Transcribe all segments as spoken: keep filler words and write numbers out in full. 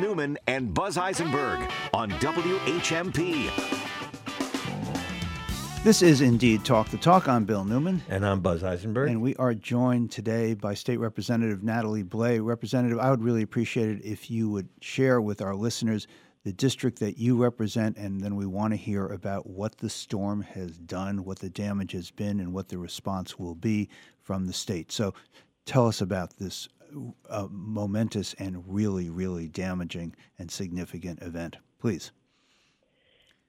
Newman and Buzz Eisenberg on W H M P. This is Indeed Talk the Talk. I'm Bill Newman. And I'm Buzz Eisenberg. And we are joined today by State Representative Natalie Blais. Representative, I would really appreciate it if you would share with our listeners the district that you represent, and then we want to hear about what the storm has done, what the damage has been, and what the response will be from the state. So tell us about this uh, momentous and really, really damaging and significant event, please.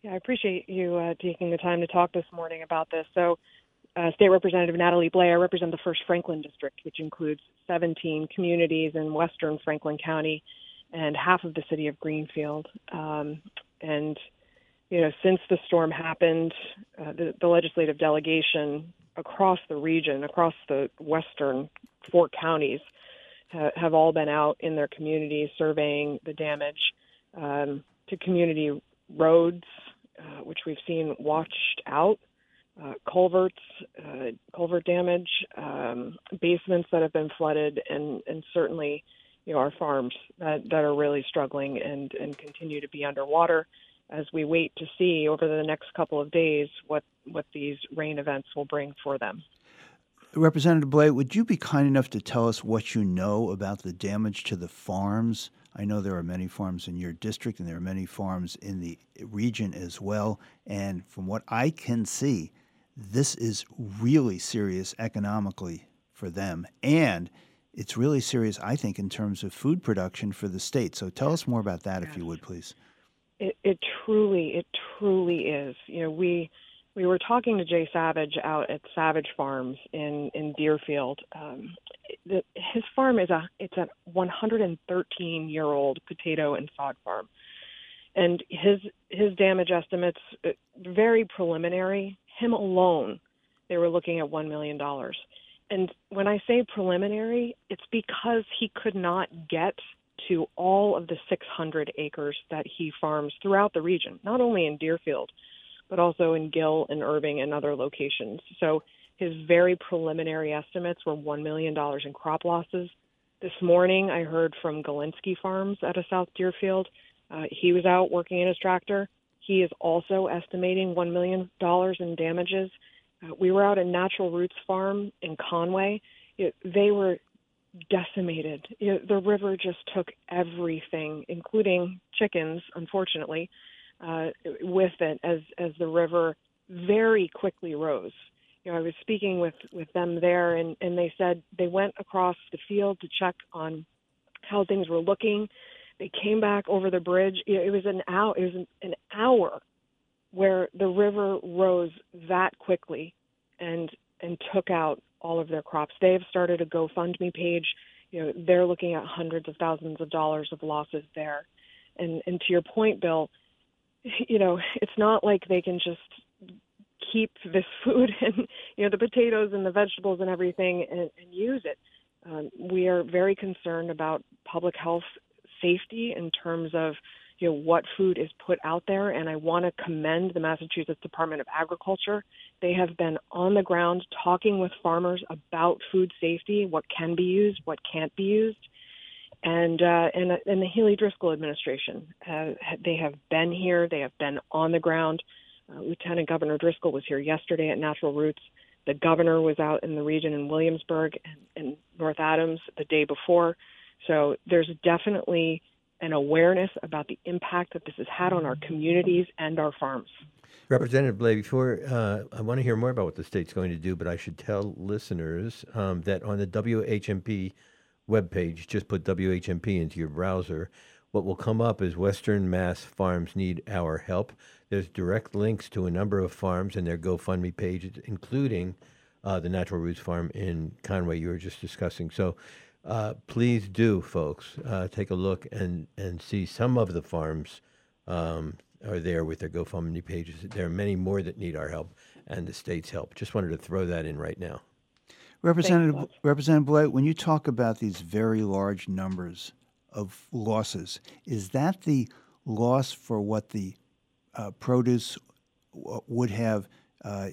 Yeah, I appreciate you uh, taking the time to talk this morning about this. So, uh, State Representative Natalie Blais, I represent the First Franklin District, which includes seventeen communities in western Franklin County and half of the city of Greenfield. Um, and, you know, since the storm happened, uh, the, the legislative delegation across the region, across the western four counties, ha- have all been out in their communities surveying the damage um, to community roads, Uh, which we've seen washed out, uh, culverts, uh, culvert damage, um, basements that have been flooded, and, and certainly, you know, our farms that, that are really struggling and, and continue to be underwater as we wait to see over the next couple of days what, what these rain events will bring for them. Representative Blais, would you be kind enough to tell us what you know about the damage to the farms? I know there are many farms in your district, and there are many farms in the region as well. And from what I can see, this is really serious economically for them. And it's really serious, I think, in terms of food production for the state. So tell us more about that, if you would, please. It, it truly, it truly is. You know, we... We were talking to Jay Savage out at Savage Farms in, in Deerfield. Um, the, his farm is a it's a one hundred thirteen year old potato and sod farm, and his his damage estimates, very preliminary. Him alone, they were looking at one million dollars. And when I say preliminary, it's because he could not get to all of the six hundred acres that he farms throughout the region, not only in Deerfield, but also in Gill and Irving and other locations. So his very preliminary estimates were one million dollars in crop losses. This morning I heard from Galinsky Farms out of South Deerfield. Uh, he was out working in his tractor. He is also estimating one million dollars in damages. Uh, we were out at Natural Roots Farm in Conway. It, they were decimated. You know, the river just took everything, including chickens, unfortunately, Uh, with it as, as the river very quickly rose. You know, I was speaking with, with them there, and, and they said they went across the field to check on how things were looking. They came back over the bridge. You know, it was an hour, it was an, an hour where the river rose that quickly and and took out all of their crops. They have started a GoFundMe page. You know, they're looking at hundreds of thousands of dollars of losses there. And and to your point, Bill, you know, it's not like they can just keep this food and, you know, the potatoes and the vegetables and everything and, and use it. Um, we are very concerned about public health safety in terms of, you know, what food is put out there. And I want to commend the Massachusetts Department of Agriculture. They have been on the ground talking with farmers about food safety, what can be used, what can't be used. And, uh, and and the Healy Driscoll administration, uh, they have been here. They have been on the ground. Uh, Lieutenant Governor Driscoll was here yesterday at Natural Roots. The governor was out in the region in Williamsburg and, and North Adams the day before. So there's definitely an awareness about the impact that this has had on our communities and our farms. Representative Blais, before uh, I want to hear more about what the state's going to do, but I should tell listeners um, that on the W H M P webpage, just put W H M P into your browser. What will come up is Western Mass Farms Need Our Help. There's direct links to a number of farms and their GoFundMe pages, including uh, the Natural Roots Farm in Conway you were just discussing. So uh, please do, folks, uh, take a look and, and see some of the farms um, are there with their GoFundMe pages. There are many more that need our help and the state's help. Just wanted to throw that in right now. Representative Representative Blais, when you talk about these very large numbers of losses, is that the loss for what the uh, produce w- would have uh,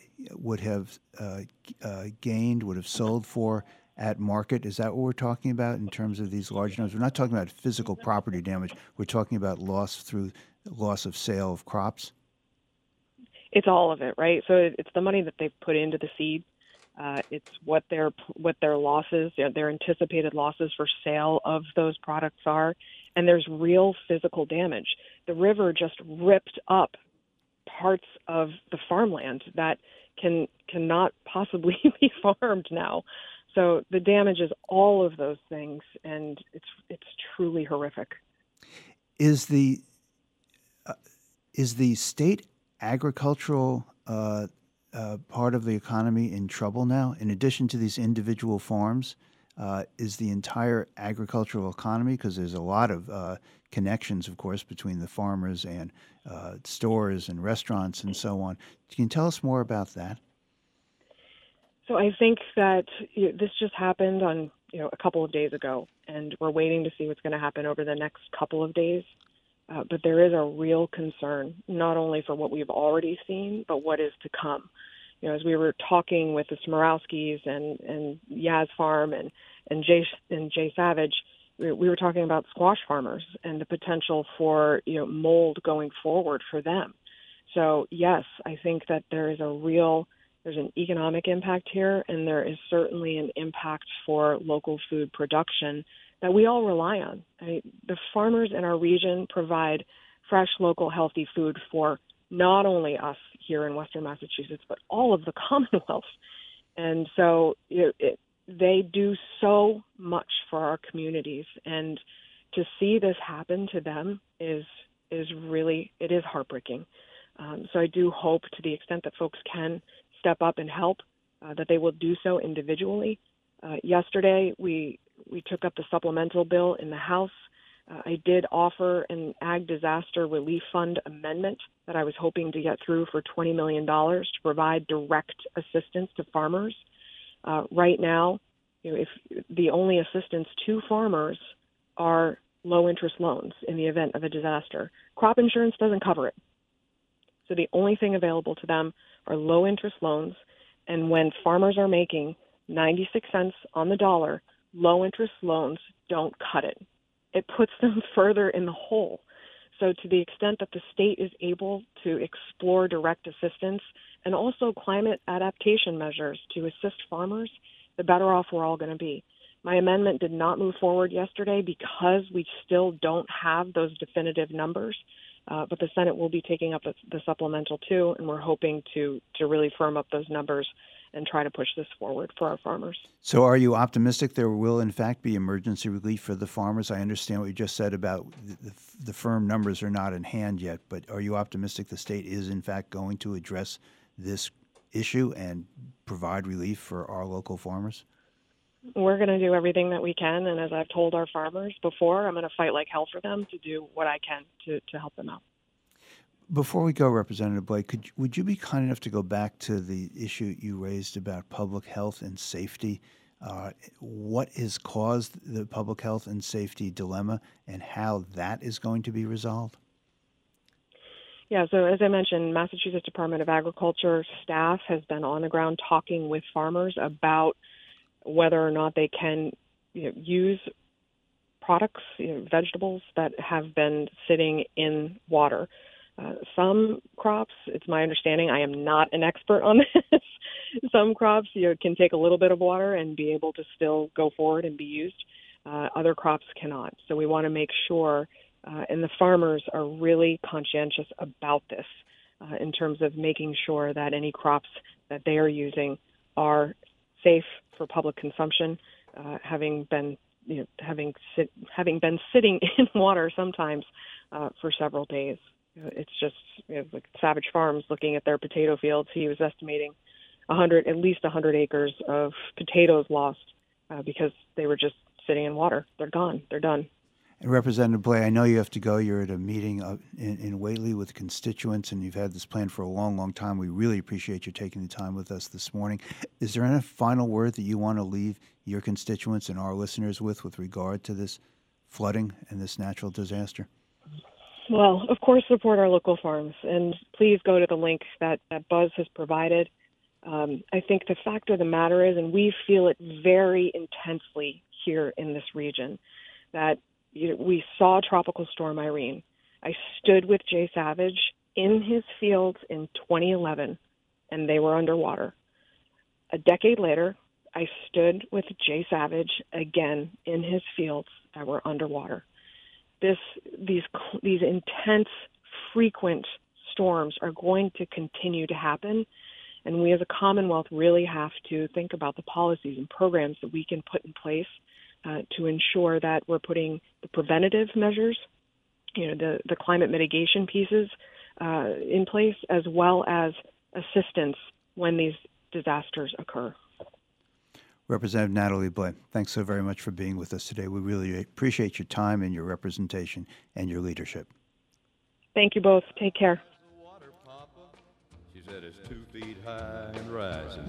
would have uh, uh, gained, would have sold for at market? Is that what we're talking about in terms of these large numbers? We're not talking about physical property damage. We're talking about loss through loss of sale of crops. It's all of it, right? So it's the money that they've put into the seed. Uh, it's what their what their losses, their, their anticipated losses for sale of those products are. And there's real physical damage. The river just ripped up parts of the farmland that can cannot possibly be farmed now. So the damage is all of those things, and it's it's truly horrific. Is the uh, is the state agricultural uh, uh, part of the economy in trouble now? In addition to these individual farms, uh, is the entire agricultural economy, because there's a lot of uh, connections, of course, between the farmers and uh, stores and restaurants and so on. Can you tell us more about that? So I think that you know, this just happened on you know a couple of days ago, and we're waiting to see what's going to happen over the next couple of days. Uh, but there is a real concern, not only for what we've already seen, but what is to come. You know, as we were talking with the Smirowskis and, and Yaz Farm and and Jay and Jay Savage, we were talking about squash farmers and the potential for you know mold going forward for them. So yes, I think that there is a real There's an economic impact here, and there is certainly an impact for local food production that we all rely on. I mean, the farmers in our region provide fresh, local, healthy food for not only us here in Western Massachusetts, but all of the Commonwealth. And so it, it, they do so much for our communities, and to see this happen to them is is really, it is heartbreaking. Um, so I do hope, to the extent that folks can step up and help, uh, that they will do so individually. Uh, yesterday, we we took up the supplemental bill in the House. Uh, I did offer an Ag Disaster Relief Fund amendment that I was hoping to get through for twenty million dollars to provide direct assistance to farmers. Uh, right now, you know, if the only assistance to farmers are low-interest loans in the event of a disaster. Crop insurance doesn't cover it. So the only thing available to them are low-interest loans, and when farmers are making ninety-six cents on the dollar, low-interest loans don't cut it. It puts them further in the hole. So to the extent that the state is able to explore direct assistance and also climate adaptation measures to assist farmers, the better off we're all going to be. My amendment did not move forward yesterday because we still don't have those definitive numbers. Uh, but the Senate will be taking up the supplemental, too, and we're hoping to to really firm up those numbers and try to push this forward for our farmers. So are you optimistic there will, in fact, be emergency relief for the farmers? I understand what you just said about the, the firm numbers are not in hand yet, but are you optimistic the state is, in fact, going to address this issue and provide relief for our local farmers? We're going to do everything that we can, and as I've told our farmers before, I'm going to fight like hell for them to do what I can to, to help them out. Before we go, Representative Blais, could would you be kind enough to go back to the issue you raised about public health and safety? Uh, what has caused the public health and safety dilemma, and how that is going to be resolved? Yeah, so as I mentioned, Massachusetts Department of Agriculture staff has been on the ground talking with farmers about whether or not they can you know, use products, you know, vegetables that have been sitting in water. Uh, some crops, it's my understanding, I am not an expert on this, some crops you know, can take a little bit of water and be able to still go forward and be used. Uh, other crops cannot. So we want to make sure, uh, and the farmers are really conscientious about this uh, in terms of making sure that any crops that they are using are safe for public consumption, uh, having been you know, having sit, having been sitting in water sometimes uh, for several days. It's just you know, like Savage Farms looking at their potato fields. He was estimating one hundred, at least one hundred acres of potatoes lost uh, because they were just sitting in water. They're gone. They're done. And Representative Blais, I know you have to go. You're at a meeting up in, in Whately with constituents, and you've had this plan for a long, long time. We really appreciate you taking the time with us this morning. Is there any final word that you want to leave your constituents and our listeners with with regard to this flooding and this natural disaster? Well, of course, support our local farms, and please go to the link that, that Buzz has provided. Um, I think the fact of the matter is, and we feel it very intensely here in this region, that you know, we saw Tropical Storm Irene. I stood with Jay Savage in his fields in twenty eleven, and they were underwater. A decade later, I stood with Jay Savage again in his fields that were underwater. This, these, these intense, frequent storms are going to continue to happen, and we as a Commonwealth really have to think about the policies and programs that we can put in place uh, to ensure that we're putting the preventative measures, you know, the, the climate mitigation pieces uh, in place, as well as assistance when these disasters occur. Representative Natalie Blais, thanks so very much for being with us today. We really appreciate your time and your representation and your leadership. Thank you both. Take care. She said it's two feet high and rising,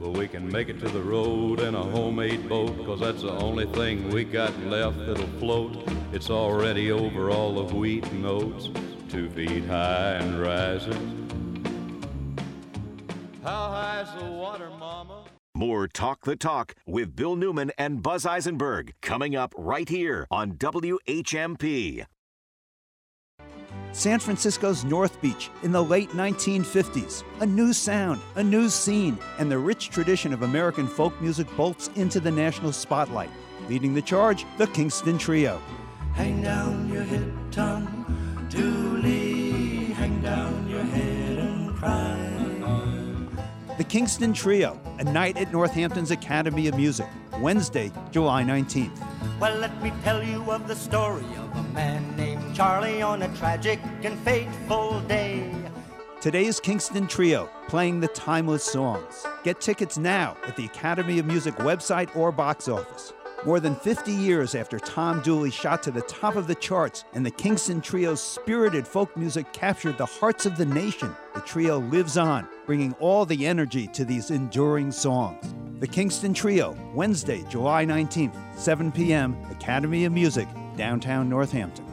but we can make it to the road in a homemade boat, because that's the only thing we got left that'll float. It's already over all of wheat and oats, two feet high and rising. How high's the water, Mama? More Talk the Talk with Bill Newman and Buzz Eisenberg coming up right here on W H M P. San Francisco's North Beach in the late nineteen fifties. A new sound, a new scene, and the rich tradition of American folk music bolts into the national spotlight. Leading the charge, the Kingston Trio. Hang down your head, Tom Dooley. Hang down your head and cry. The Kingston Trio, a night at Northampton's Academy of Music, Wednesday, July nineteenth. Well, let me tell you of the story of a man named Charlie on a tragic and fateful day. Today's Kingston Trio, playing the timeless songs. Get tickets now at the Academy of Music website or box office. More than fifty years after Tom Dooley shot to the top of the charts and the Kingston Trio's spirited folk music captured the hearts of the nation, the trio lives on, bringing all the energy to these enduring songs. The Kingston Trio, Wednesday, July nineteenth, seven p.m., Academy of Music, downtown Northampton.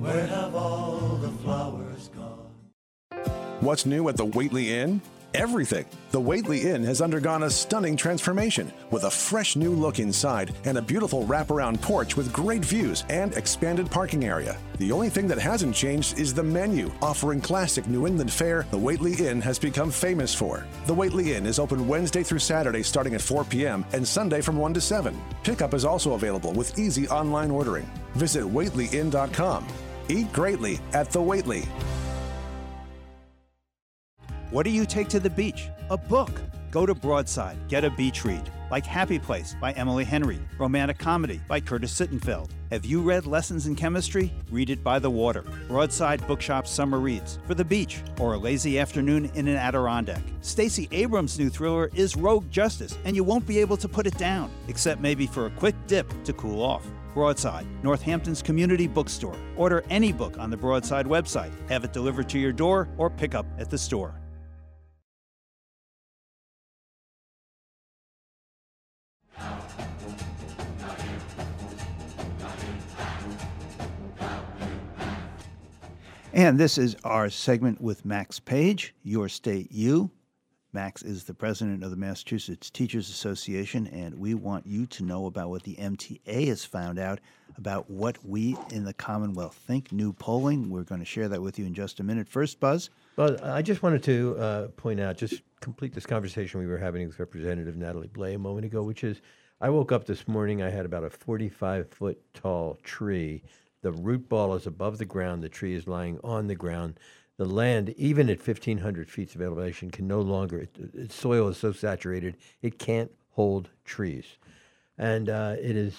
Where have all the flowers gone? What's new at the Whately Inn? Everything. The Whately Inn has undergone a stunning transformation with a fresh new look inside and a beautiful wraparound porch with great views and expanded parking area. The only thing that hasn't changed is the menu, offering classic New England fare the Whately Inn has become famous for. The Whately Inn is open Wednesday through Saturday starting at four p.m. and Sunday from one to seven. Pickup is also available with easy online ordering. Visit whately inn dot com. Eat greatly at the Whately. What do you take to the beach? A book. Go to Broadside, get a beach read, like Happy Place by Emily Henry, romantic comedy by Curtis Sittenfeld. Have you read Lessons in Chemistry? Read it by the water. Broadside Bookshop Summer Reads, for the beach, or a lazy afternoon in an Adirondack. Stacey Abrams' new thriller is Rogue Justice, and you won't be able to put it down, except maybe for a quick dip to cool off. Broadside, Northampton's community bookstore. Order any book on the Broadside website. Have it delivered to your door or pick up at the store. And this is our segment with Max Page, Your State You. Max is the president of the Massachusetts Teachers Association, and we want you to know about what the M T A has found out about what we in the Commonwealth think. New polling, we're going to share that with you in just a minute. First, Buzz. Well, I just wanted to uh, point out, just complete this conversation we were having with Representative Natalie Blais a moment ago, which is I woke up this morning, I had about a forty-five-foot tall tree. The root ball is above the ground. The tree is lying on the ground. The land, even at fifteen hundred feet of elevation, can no longer, it, its soil is so saturated, it can't hold trees. And uh, it is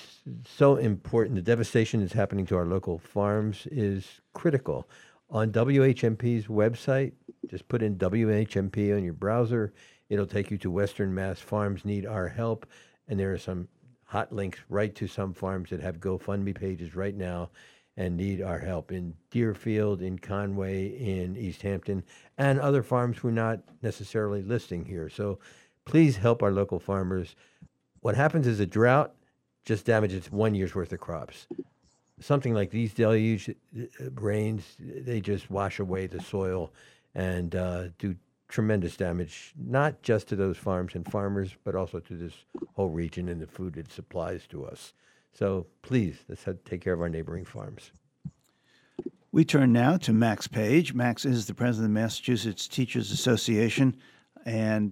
so important. The devastation that's happening to our local farms is critical. On W H M P's website, just put in W H M P on your browser. It'll take you to Western Mass Farms Need Our Help. And there are some hot links right to some farms that have GoFundMe pages right now and need our help in Deerfield, in Conway, in East Hampton, and other farms we're not necessarily listing here. So please help our local farmers. What happens is a drought just damages one year's worth of crops. Something like these deluge rains, they just wash away the soil and uh, do tremendous damage, not just to those farms and farmers, but also to this whole region and the food it supplies to us. So please, let's take care of our neighboring farms. We turn now to Max Page. Max is the president of the Massachusetts Teachers Association, and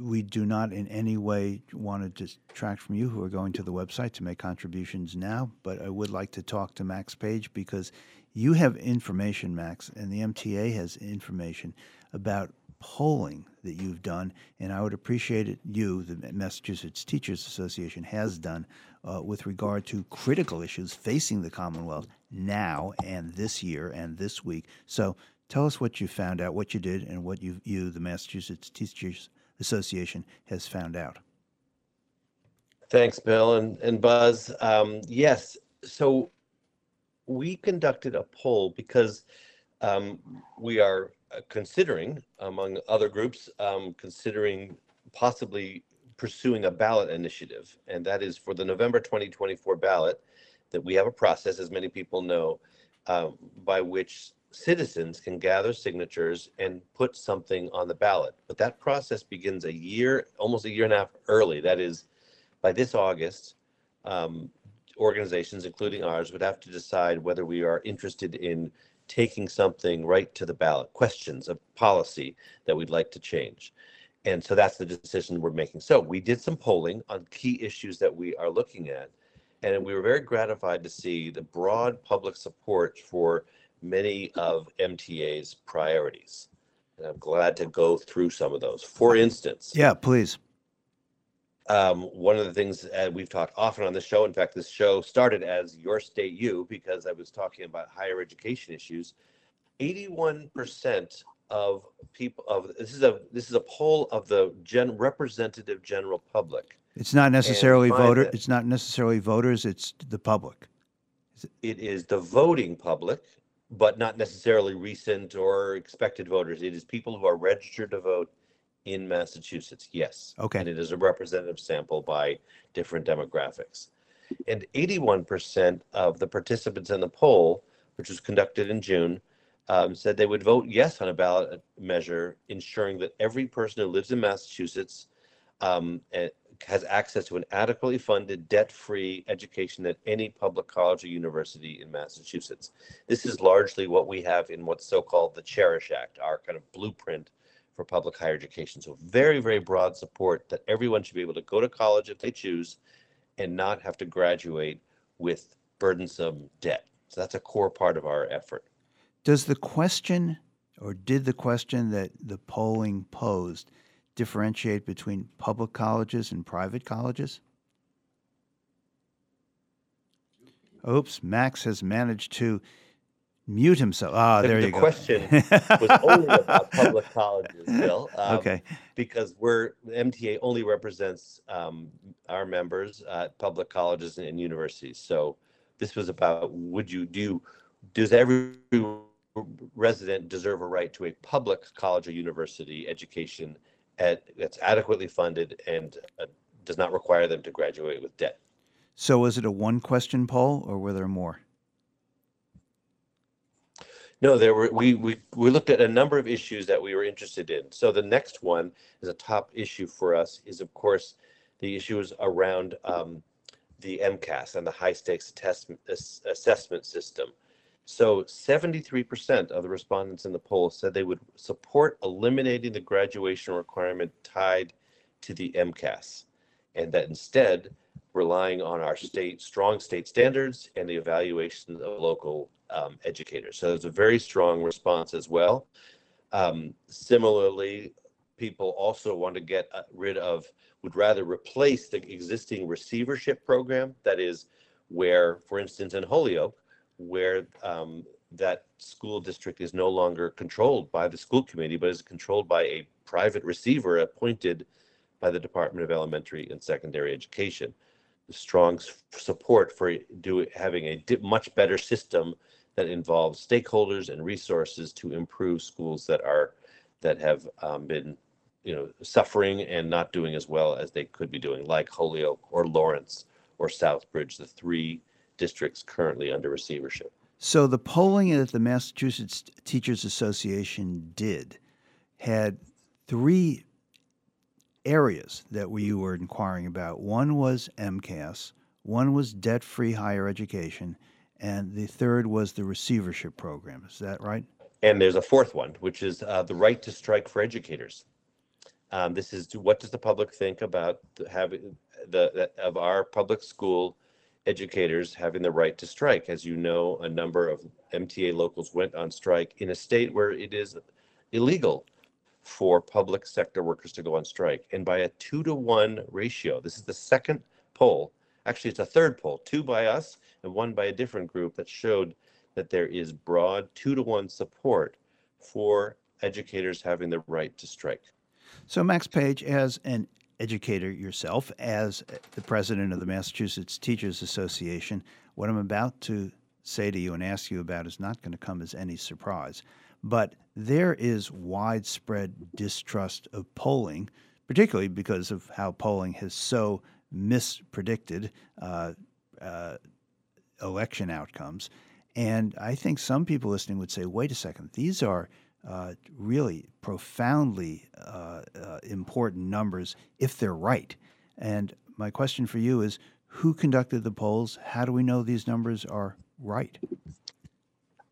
we do not in any way want to detract from you who are going to the website to make contributions now, but I would like to talk to Max Page because you have information, Max, and the M T A has information about polling that you've done, and I would appreciate it, you, the Massachusetts Teachers Association, has done uh, with regard to critical issues facing the Commonwealth now and this year and this week. So tell us what you found out, what you did, and what you, you the Massachusetts Teachers Association, has found out. Thanks, Bill and, and Buzz. Um, yes, so we conducted a poll because um, we are considering, among other groups, um, considering possibly pursuing a ballot initiative. And that is for the November twenty twenty-four ballot, that we have a process, as many people know, uh, by which citizens can gather signatures and put something on the ballot. But that process begins a year, almost a year and a half early. That is, by this August, um, organizations, including ours, would have to decide whether we are interested in taking something right to the ballot, questions of policy that we'd like to change. And so that's the decision we're making. So we did some polling on key issues that we are looking at, and we were very gratified to see the broad public support for many of M T A's priorities. And I'm glad to go through some of those. For instance, yeah, please. Um, one of the things uh, we've talked often on the show, in fact, this show started as Your State You, because I was talking about higher education issues. eighty-one percent of people of this is a this is a poll of the gen, representative general public. It's not necessarily voter. That, it's not necessarily voters. It's the public. Is it-, it is the voting public, but not necessarily recent or expected voters. It is people who are registered to vote in Massachusetts, yes. Okay. And it is a representative sample by different demographics. And eighty-one percent of the participants in the poll, which was conducted in June, um, said they would vote yes on a ballot measure ensuring that every person who lives in Massachusetts um, has access to an adequately funded, debt-free education at any public college or university in Massachusetts. This is largely what we have in what's so-called the CHERISH Act, our kind of blueprint for public higher education. So very, very broad support that everyone should be able to go to college if they choose and not have to graduate with burdensome debt. So that's a core part of our effort. Does the question, or did the question that the polling posed, differentiate between public colleges and private colleges? Oops, Max has managed to mute himself. Ah, there the, you the go. The question was only about public colleges, Bill. Um, okay. Because we're M T A only represents um, our members at public colleges and universities. So this was about: Would you do? Does every resident deserve a right to a public college or university education at, that's adequately funded and uh, does not require them to graduate with debt? So, was it a one-question poll, or were there more? No, there were we, we we looked at a number of issues that we were interested in. So the next one is a top issue for us is, of course, the issues around um, the M C A S and the high stakes test, ass, assessment system. So seventy-three percent of the respondents in the poll said they would support eliminating the graduation requirement tied to the M C A S, and that instead relying on our state strong state standards and the evaluation of local Um, educators. So there's a very strong response as well. Um, similarly, people also want to get rid of, would rather replace the existing receivership program. That is where, for instance, in Holyoke, where um, that school district is no longer controlled by the school committee, but is controlled by a private receiver appointed by the Department of Elementary and Secondary Education. Strong support for do, having a much better system that involves stakeholders and resources to improve schools that are that have um, been, you know, suffering and not doing as well as they could be doing, like Holyoke or Lawrence or Southbridge, the three districts currently under receivership. So the polling that the Massachusetts Teachers Association did had three areas that we were inquiring about. One was M C A S, one was debt-free higher education, and the third was the receivership program. Is that right? And there's a fourth one, which is uh, the right to strike for educators. Um, this is to, what does the public think about the, having the, the of our public school educators having the right to strike? As you know, a number of M T A locals went on strike in a state where it is illegal for public sector workers to go on strike. And by a two to one ratio, this is the second poll. Actually, it's a third poll, two by us and one by a different group, that showed that there is broad two to one support for educators having the right to strike. So, Max Page, as an educator yourself, as the president of the Massachusetts Teachers Association, what I'm about to say to you and ask you about is not going to come as any surprise. But there is widespread distrust of polling, particularly because of how polling has so mispredicted uh, uh, election outcomes. And I think some people listening would say, wait a second, these are uh, really profoundly uh, uh, important numbers if they're right. And my question for you is, who conducted the polls? How do we know these numbers are right?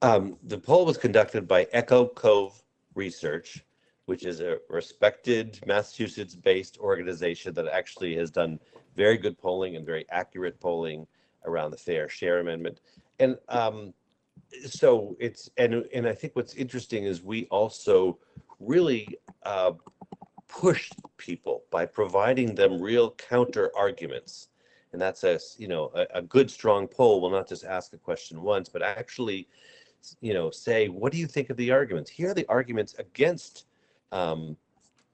Um, the poll was conducted by Echo Cove Research, which is a respected Massachusetts-based organization that actually has done very good polling and very accurate polling around the Fair Share Amendment. And um, so it's, and and I think what's interesting is we also really uh, pushed people by providing them real counter arguments. And that's a, you know, a, a good, strong poll will not just ask a question once, but actually, you know, say, what do you think of the arguments? Here are the arguments against, um,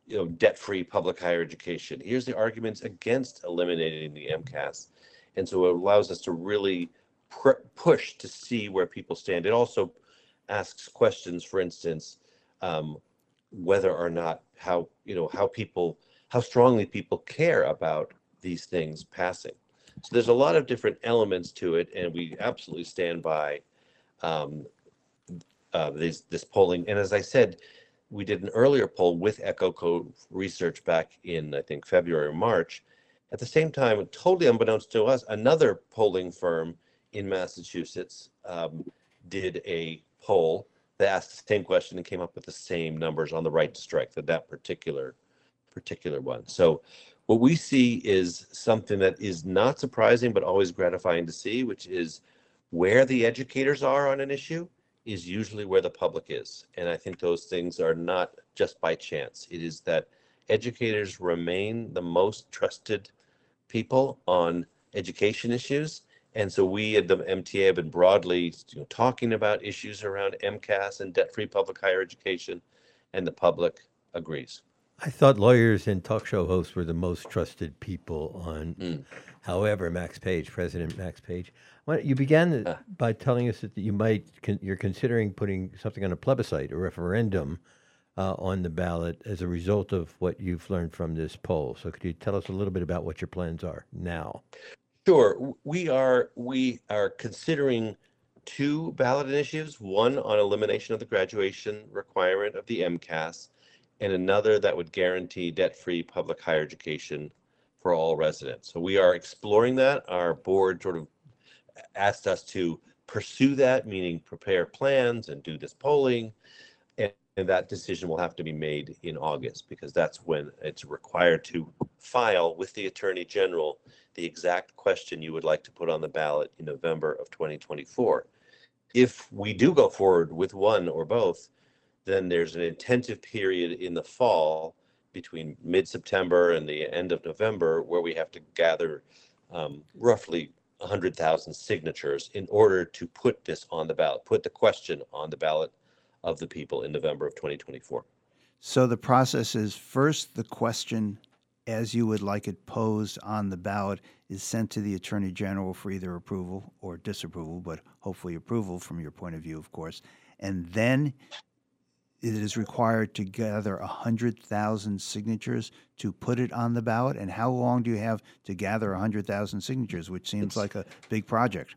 you know, debt-free public higher education. Here's the arguments against eliminating the M C A S. And so it allows us to really push to see where people stand. It also asks questions, for instance, um, whether or not how, you know, how people, how strongly people care about these things passing. So there's a lot of different elements to it, and we absolutely stand by um, uh, this, this polling. And as I said, we did an earlier poll with Echo Code Research back in, I think, February or March. At the same time, totally unbeknownst to us, another polling firm in Massachusetts um, did a poll that asked the same question and came up with the same numbers on the right to strike that that particular particular one. So what we see is something that is not surprising, but always gratifying to see, which is where the educators are on an issue is usually where the public is. And I think those things are not just by chance. It is that educators remain the most trusted people on education issues. And so we at the M T A have been broadly, you know, talking about issues around M C A S and debt-free public higher education, and the public agrees. I thought lawyers and talk show hosts were the most trusted people on. Mm. However, Max Page, President Max Page, you began uh, by telling us that you might, you're considering putting something on a plebiscite, a referendum, uh, on the ballot as a result of what you've learned from this poll. So could you tell us a little bit about what your plans are now? Sure. We are we are considering two ballot initiatives, one on elimination of the graduation requirement of the M C A S, and another that would guarantee debt-free public higher education for all residents. So we are exploring that. Our board sort of asked us to pursue that, meaning prepare plans and do this polling. And, and that decision will have to be made in August, because that's when it's required to file with the Attorney General the exact question you would like to put on the ballot in November of twenty twenty-four. If we do go forward with one or both, then there's an intensive period in the fall between mid-September and the end of November where we have to gather um, roughly one hundred thousand signatures in order to put this on the ballot, put the question on the ballot of the people in November of twenty twenty-four. So the process is, first the question as you would like it posed on the ballot is sent to the Attorney General for either approval or disapproval, but hopefully approval from your point of view, of course. And then it is required to gather one hundred thousand signatures to put it on the ballot. And how long do you have to gather one hundred thousand signatures, which seems like a big project?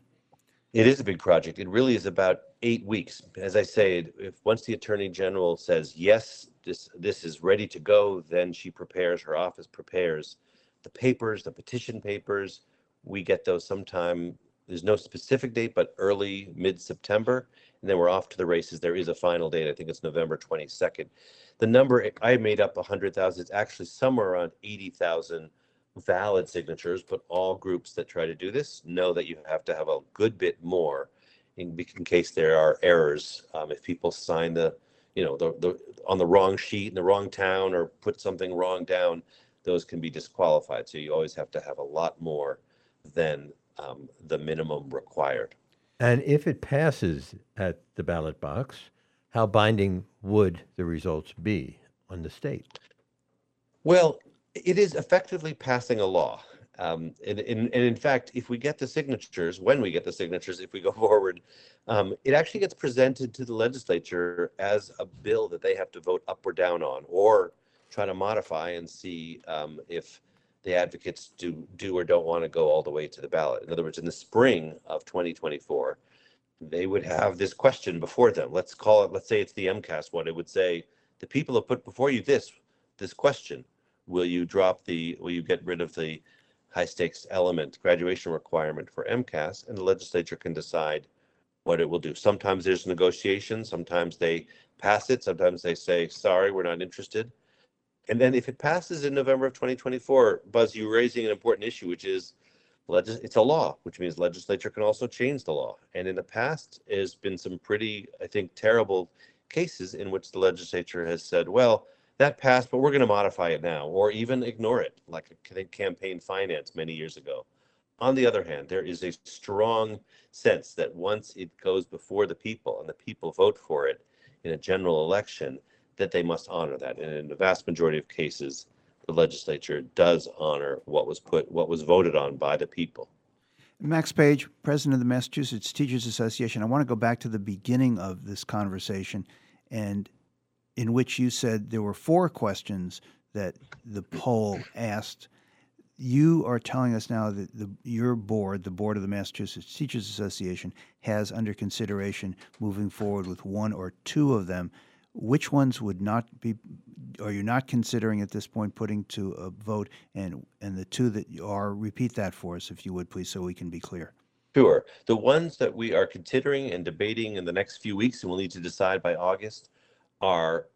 It is a big project. It really is about eight weeks. As I say, if once the Attorney General says, yes, this this is ready to go, then she prepares, her office prepares the papers, the petition papers. We get those sometime, there's no specific date, but early, mid-September, and then we're off to the races. There is a final date. I think it's November twenty-second. The number, I made up one hundred thousand. It's actually somewhere around eighty thousand valid signatures, but all groups that try to do this know that you have to have a good bit more in, in case there are errors. Um, if people sign the, you know, the, the on the wrong sheet in the wrong town or put something wrong down, those can be disqualified. So you always have to have a lot more than um, the minimum required. And if it passes at the ballot box, how binding would the results be on the state? Well, it is effectively passing a law. Um, and, and, and in fact, if we get the signatures, when we get the signatures, if we go forward, um, it actually gets presented to the legislature as a bill that they have to vote up or down on, or try to modify and see um, if the advocates do, do or don't want to go all the way to the ballot. In other words, in the spring of twenty twenty-four, they would have this question before them. Let's call it, let's say it's the M C A S one. It would say, the people have put before you this, this question. Will you drop the, will you get rid of the high stakes element, graduation requirement for M C A S? And the legislature can decide what it will do. Sometimes there's negotiation. Sometimes they pass it. Sometimes they say, sorry, we're not interested. And then if it passes in November of twenty twenty-four, Buzz, you're raising an important issue, which is legis- it's a law, which means legislature can also change the law. And in the past, there's been some pretty, I think, terrible cases in which the legislature has said, well, that passed, but we're going to modify it now, or even ignore it, like I think campaign finance many years ago. On the other hand, there is a strong sense that once it goes before the people and the people vote for it in a general election, that they must honor that. And in the vast majority of cases, the legislature does honor what was put, what was voted on by the people. Max Page, president of the Massachusetts Teachers Association, I want to go back to the beginning of this conversation, and in which you said there were four questions that the poll asked. You are telling us now that the, your board, the board of the Massachusetts Teachers Association, has under consideration moving forward with one or two of them. Which ones would not be, are you not considering at this point putting to a vote? And, and the two that are, repeat that for us, if you would, please, so we can be clear. Sure. The ones that we are considering and debating in the next few weeks, and we'll need to decide by August, are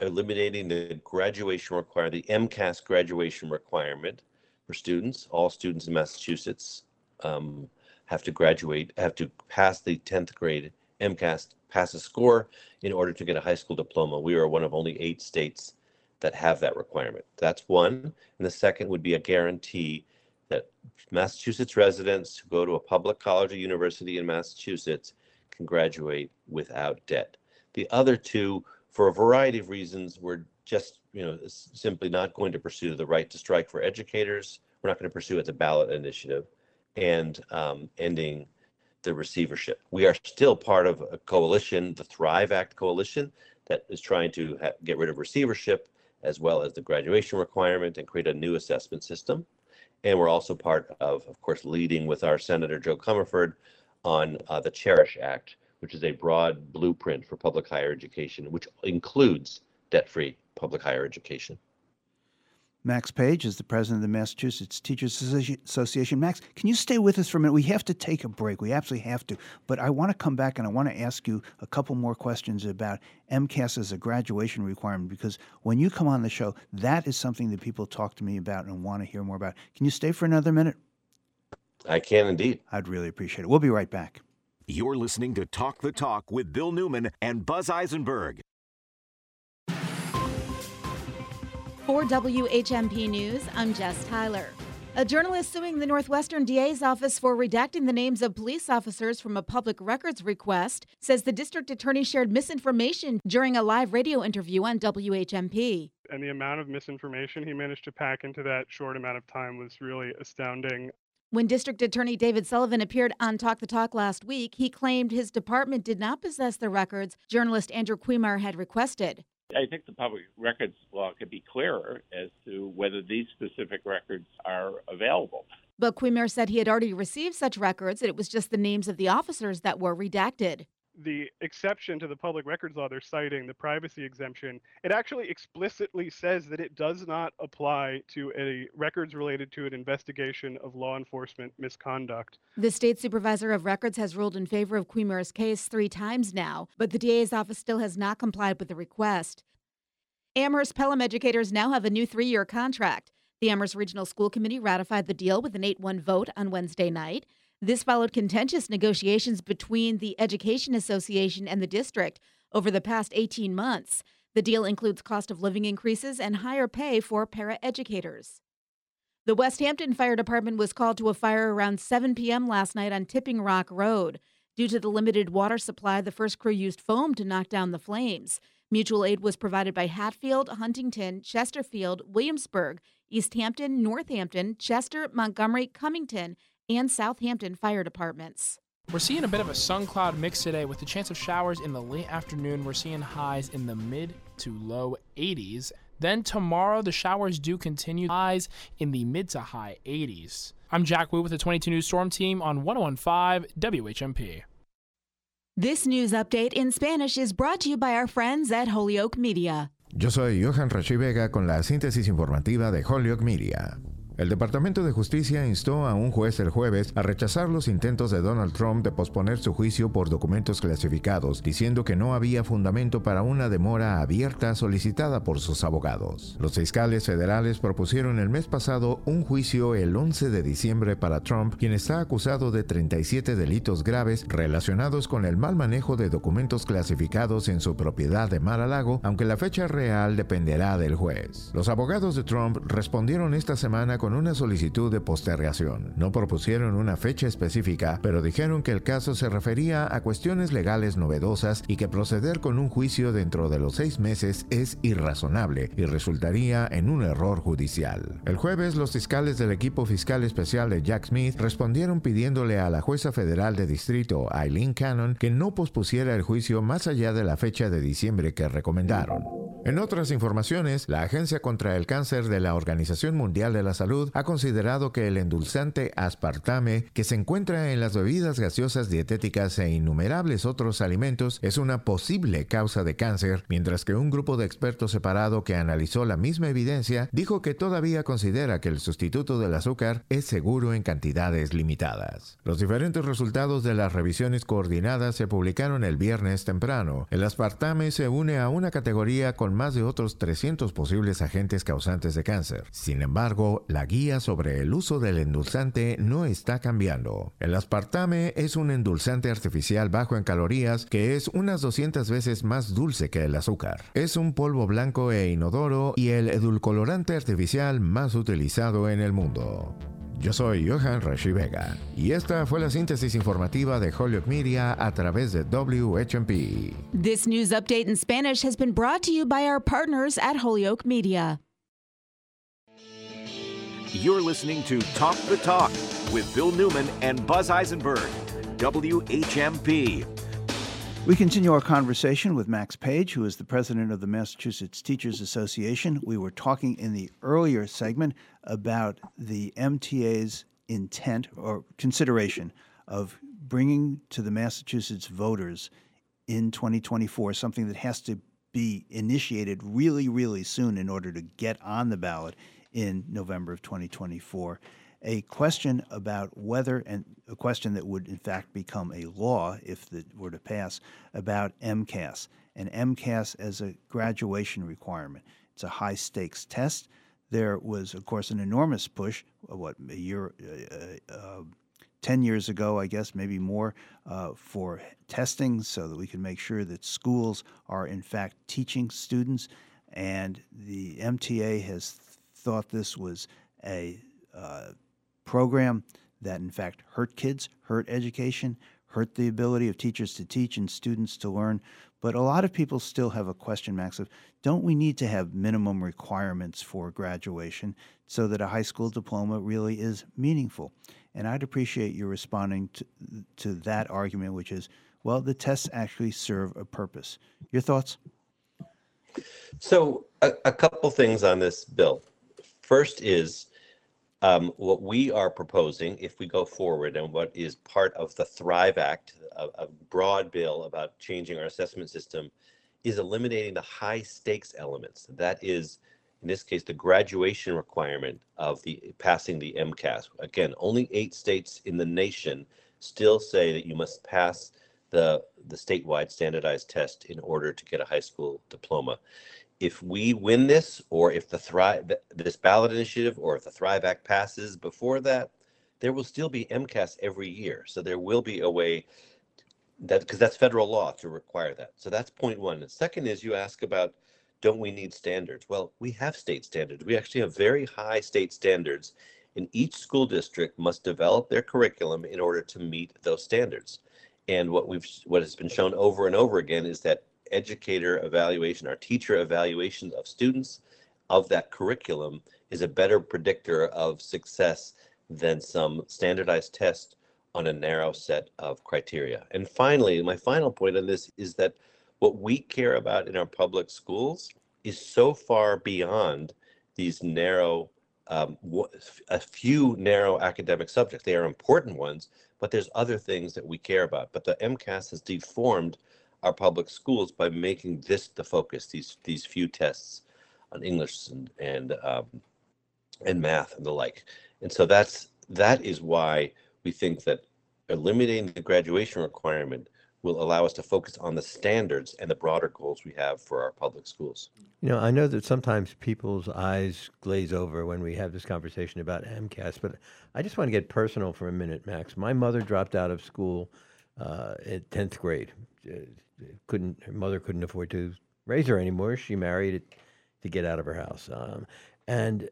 eliminating the graduation requirement, the M C A S graduation requirement for students. All students in Massachusetts um, have to graduate, have to pass the tenth grade M C A S, pass a score in order to get a high school diploma. We are one of only eight states that have that requirement. That's one. And the second would be a guarantee that Massachusetts residents who go to a public college or university in Massachusetts can graduate without debt. The other two, for a variety of reasons, we're just, you know, simply not going to pursue: the right to strike for educators. We're not going to pursue it, the ballot initiative, and um, ending the receivership. We are still part of a coalition, the Thrive Act coalition, that is trying to ha- get rid of receivership as well as the graduation requirement and create a new assessment system. And we're also part of, of course, leading with our Senator Joe Comerford on uh, the CHERISH Act, which is a broad blueprint for public higher education, which includes debt-free public higher education. Max Page is the president of the Massachusetts Teachers Association. Max, can you stay with us for a minute? We have to take a break. We absolutely have to. But I want to come back and I want to ask you a couple more questions about M C A S as a graduation requirement, because when you come on the show, that is something that people talk to me about and want to hear more about. Can you stay for another minute? I can indeed. I'd really appreciate it. We'll be right back. You're listening to Talk the Talk with Bill Newman and Buzz Eisenberg. For W H M P News, I'm Jess Tyler. A journalist suing the Northwestern D A's office for redacting the names of police officers from a public records request says the district attorney shared misinformation during a live radio interview on W H M P. And the amount of misinformation he managed to pack into that short amount of time was really astounding. When District Attorney David Sullivan appeared on Talk the Talk last week, he claimed his department did not possess the records journalist Andrew Cuimar had requested. I think the public records law could be clearer as to whether these specific records are available. But Quimmer said he had already received such records, and it was just the names of the officers that were redacted. The exception to the public records law they're citing, the privacy exemption, it actually explicitly says that it does not apply to a records related to an investigation of law enforcement misconduct. The state supervisor of records has ruled in favor of Quimmer's case three times now, but the D A's office still has not complied with the request. Amherst Pelham educators now have a new three-year contract. The Amherst Regional School Committee ratified the deal with an eight one vote on Wednesday night. This followed contentious negotiations between the Education Association and the district over the past eighteen months. The deal includes cost of living increases and higher pay for paraeducators. The West Hampton Fire Department was called to a fire around seven p.m. last night on Tipping Rock Road. Due to the limited water supply, the first crew used foam to knock down the flames. Mutual aid was provided by Hatfield, Huntington, Chesterfield, Williamsburg, East Hampton, Northampton, Chester, Montgomery, Cummington, and Southampton fire departments. We're seeing a bit of a sun cloud mix today with the chance of showers in the late afternoon. We're seeing highs in the mid to low eighties. Then tomorrow, the showers do continue, highs in the mid to high eighties. I'm Jack Wu with the twenty-two News Storm Team on one oh one point five W H M P. This news update in Spanish is brought to you by our friends at Holyoke Media. Yo soy Johan Rachi Vega con la síntesis informativa de Holyoke Media. El Departamento de Justicia instó a un juez el jueves a rechazar los intentos de Donald Trump de posponer su juicio por documentos clasificados, diciendo que no había fundamento para una demora abierta solicitada por sus abogados. Los fiscales federales propusieron el mes pasado un juicio el once de diciembre para Trump, quien está acusado de treinta y siete delitos graves relacionados con el mal manejo de documentos clasificados en su propiedad de Mar-a-Lago, aunque la fecha real dependerá del juez. Los abogados de Trump respondieron esta semana con con una solicitud de postergación. No propusieron una fecha específica, pero dijeron que el caso se refería a cuestiones legales novedosas y que proceder con un juicio dentro de los seis meses es irrazonable y resultaría en un error judicial. El jueves, los fiscales del equipo fiscal especial de Jack Smith respondieron pidiéndole a la jueza federal de distrito, Eileen Cannon, que no pospusiera el juicio más allá de la fecha de diciembre que recomendaron. En otras informaciones, la Agencia contra el Cáncer de la Organización Mundial de la Salud ha considerado que el endulzante aspartame, que se encuentra en las bebidas gaseosas dietéticas e innumerables otros alimentos, es una posible causa de cáncer, mientras que un grupo de expertos separado que analizó la misma evidencia dijo que todavía considera que el sustituto del azúcar es seguro en cantidades limitadas. Los diferentes resultados de las revisiones coordinadas se publicaron el viernes temprano. El aspartame se une a una categoría con más de otros trescientos posibles agentes causantes de cáncer. Sin embargo, la guía sobre el uso del endulzante no está cambiando. El aspartame es un endulzante artificial bajo en calorías que es unas doscientas veces más dulce que el azúcar. Es un polvo blanco e inodoro y el edulcorante artificial más utilizado en el mundo. Yo soy Johan Rashi Vega y esta fue la síntesis informativa de Holyoke Media a través de W H M P. This news update in Spanish has been brought to you by our partners at Holyoke Media. You're listening to Talk the Talk with Bill Newman and Buzz Eisenberg, W H M P. We continue our conversation with Max Page, who is the president of the Massachusetts Teachers Association. We were talking in the earlier segment about the M T A's intent or consideration of bringing to the Massachusetts voters in twenty twenty-four something that has to be initiated really, really soon in order to get on the ballot in November of twenty twenty-four, a question about whether, and a question that would in fact become a law if it were to pass, about M C A S, and M C A S as a graduation requirement. It's a high-stakes test. There was, of course, an enormous push, what, a year, uh, uh, ten years ago, I guess, maybe more, uh, for testing so that we can make sure that schools are in fact teaching students, and the M T A has thought this was a uh, program that in fact hurt kids, hurt education, hurt the ability of teachers to teach and students to learn. But a lot of people still have a question, Max, of don't we need to have minimum requirements for graduation so that a high school diploma really is meaningful? And I'd appreciate you responding to, to that argument, which is, well, the tests actually serve a purpose. Your thoughts? So a, a couple things on this, Bill. First is Um, what we are proposing, if we go forward, and what is part of the Thrive Act, a, a broad bill about changing our assessment system, is eliminating the high stakes elements. That is, in this case, the graduation requirement of the passing the M C A S. Again, only eight states in the nation still say that you must pass the, the statewide standardized test in order to get a high school diploma. If we win this, or if the Thrive, this ballot initiative, or if the Thrive Act passes before that, there will still be M C A S every year. So there will be a way that, because that's federal law to require that. So that's point one. The second is, you ask about, don't we need standards? Well, we have state standards. We actually have very high state standards, and each school district must develop their curriculum in order to meet those standards. And what we've, what has been shown over and over again is that educator evaluation, our teacher evaluation of students of that curriculum, is a better predictor of success than some standardized test on a narrow set of criteria. And finally, my final point on this is that what we care about in our public schools is so far beyond these narrow, um, a few narrow academic subjects. They are important ones, but there's other things that we care about. But the M C A S has deformed our public schools by making this the focus, these these few tests on English and and, um, and math and the like. And so that's that is why we think that eliminating the graduation requirement will allow us to focus on the standards and the broader goals we have for our public schools. You know, I know that sometimes people's eyes glaze over when we have this conversation about M C A S, but I just want to get personal for a minute, Max. My mother dropped out of school uh, at tenth grade. Couldn't her mother couldn't afford to raise her anymore. She married it to get out of her house, um, and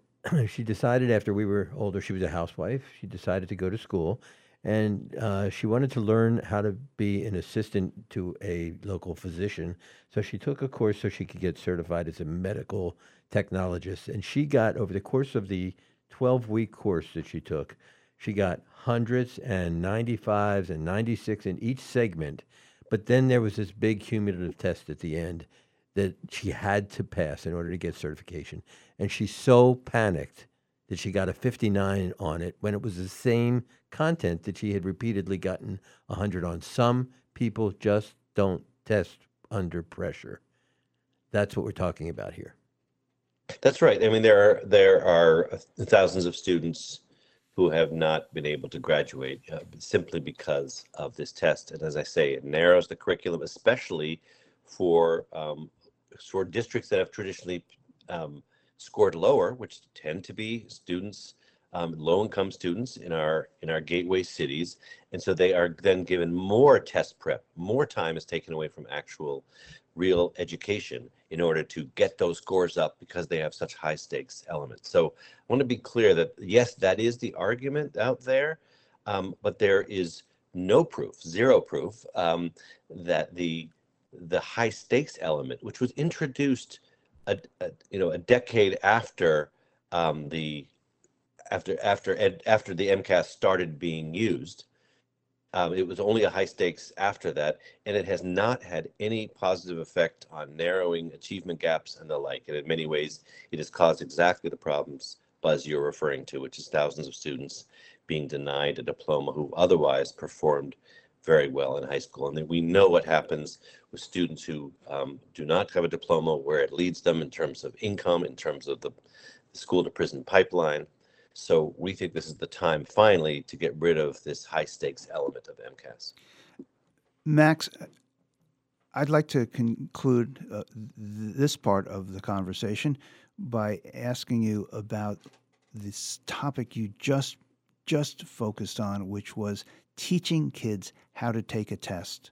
she decided, after we were older, she was a housewife. She decided to go to school, and uh, she wanted to learn how to be an assistant to a local physician. So she took a course so she could get certified as a medical technologist, and she got, over the course of the twelve-week course that she took, she got hundreds and ninety-fives and ninety-six in each segment. But then there was this big cumulative test at the end that she had to pass in order to get certification. And she so panicked that she got a fifty-nine on it, when it was the same content that she had repeatedly gotten one hundred on. Some people just don't test under pressure. That's what we're talking about here. That's right. I mean, there are, there are thousands of students who have not been able to graduate uh, simply because of this test. And as I say, it narrows the curriculum, especially for um, for districts that have traditionally um, scored lower, which tend to be students, um, low-income students in our in our gateway cities. And so they are then given more test prep. More time is taken away from actual real education in order to get those scores up, because they have such high stakes elements. So I want to be clear that, yes, that is the argument out there, um, but there is no proof, zero proof, um, that the the high stakes element, which was introduced a, a you know a decade after um, the after after ed, after the M C A S started being used. Um, it was only a high stakes after that, and it has not had any positive effect on narrowing achievement gaps and the like. And in many ways, it has caused exactly the problems, Buzz, you're referring to, which is thousands of students being denied a diploma who otherwise performed very well in high school. And then we know what happens with students who um, do not have a diploma, where it leads them in terms of income, in terms of the school to prison pipeline. So we think this is the time, finally, to get rid of this high-stakes element of M C A S. Max, I'd like to conclude uh, th- this part of the conversation by asking you about this topic you just just focused on, which was teaching kids how to take a test.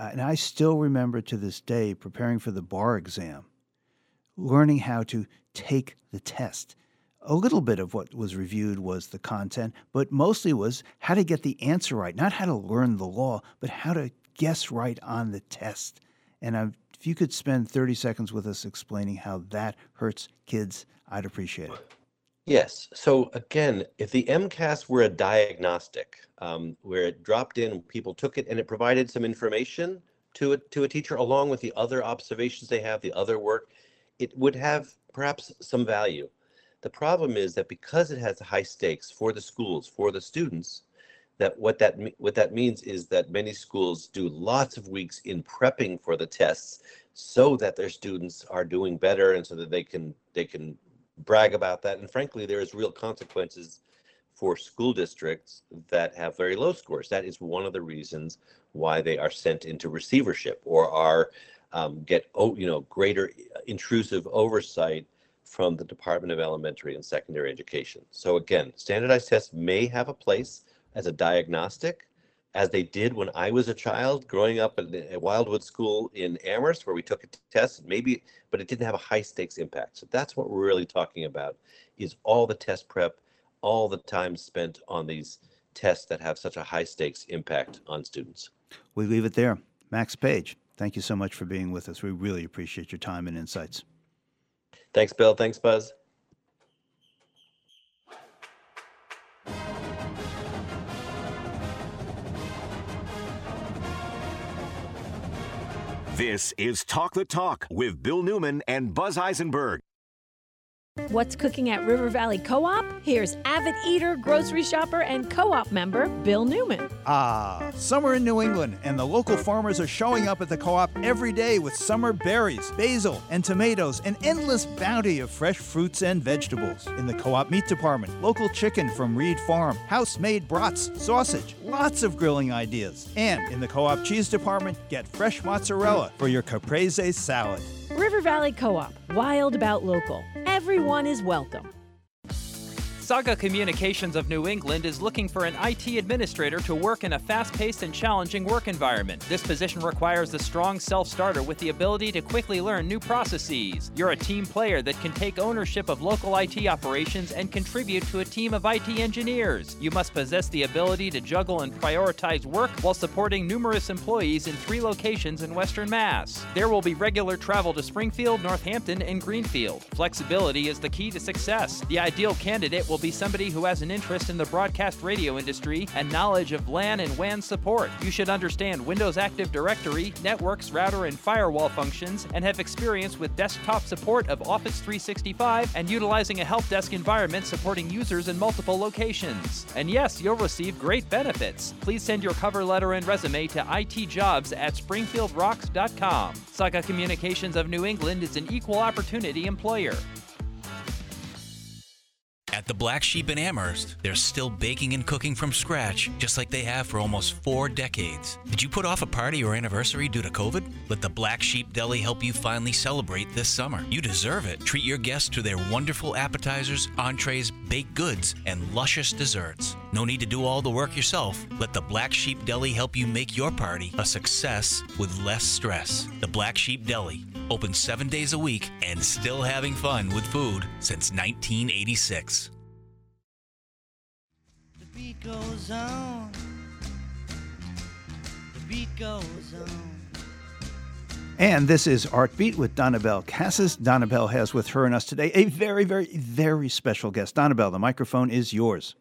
Uh, and I still remember to this day, preparing for the bar exam, learning how to take the test. A little bit of what was reviewed was the content, but mostly was how to get the answer right, not how to learn the law, but how to guess right on the test. And I'm, if you could spend thirty seconds with us explaining how that hurts kids, I'd appreciate it. Yes. So again, if the M C A S were a diagnostic, um, where it dropped in, people took it, and it provided some information to a, to a teacher along with the other observations they have, the other work, it would have perhaps some value. The problem is that because it has high stakes for the schools, for the students, that what that what that means is that many schools do lots of weeks in prepping for the tests so that their students are doing better and so that they can they can brag about that. And frankly, there is real consequences for school districts that have very low scores. That is one of the reasons why they are sent into receivership or are um, get oh, you know greater intrusive oversight from the Department of Elementary and Secondary Education. So again, standardized tests may have a place as a diagnostic, as they did when I was a child growing up at a Wildwood School in Amherst, where we took a test, maybe, but it didn't have a high stakes impact. So that's what we're really talking about, is all the test prep, all the time spent on these tests that have such a high stakes impact on students. We leave it there. Max Page, thank you so much for being with us. We really appreciate your time and insights. Thanks, Bill. Thanks, Buzz. This is Talk the Talk with Bill Newman and Buzz Eisenberg. What's cooking at River Valley Co-op? Here's avid eater, grocery shopper, and co-op member Bill Newman. Ah, summer in New England, and the local farmers are showing up at the co-op every day with summer berries, basil, and tomatoes, an endless bounty of fresh fruits and vegetables. In the co-op meat department, local chicken from Reed Farm, house-made brats, sausage, lots of grilling ideas. And in the co-op cheese department, get fresh mozzarella for your caprese salad. River Valley Co-op, wild about local. Everyone is welcome. Saga Communications of New England is looking for an I T administrator to work in a fast-paced and challenging work environment. This position requires a strong self-starter with the ability to quickly learn new processes. You're a team player that can take ownership of local I T operations and contribute to a team of I T engineers. You must possess the ability to juggle and prioritize work while supporting numerous employees in three locations in Western Mass. There will be regular travel to Springfield, Northampton, and Greenfield. Flexibility is the key to success. The ideal candidate will be somebody who has an interest in the broadcast radio industry and knowledge of LAN and W A N support. You should understand Windows Active Directory, networks, router, and firewall functions, and have experience with desktop support of Office three sixty-five and utilizing a help desk environment supporting users in multiple locations. And yes, you'll receive great benefits. Please send your cover letter and resume to itjobs at springfield rocks dot com. Saga Communications of New England is an equal opportunity employer. At the Black Sheep in Amherst, they're still baking and cooking from scratch, just like they have for almost four decades. Did you put off a party or anniversary due to COVID? Let the Black Sheep Deli help you finally celebrate this summer. You deserve it. Treat your guests to their wonderful appetizers, entrees, baked goods, and luscious desserts. No need to do all the work yourself. Let the Black Sheep Deli help you make your party a success with less stress. The Black Sheep Deli, open seven days a week and still having fun with food since nineteen eighty-six. Goes on. The beat goes on. And this is Art Beat with Donabelle Cassis. Donabelle has with her and us today a very, very, very special guest. Donabelle, the microphone is yours.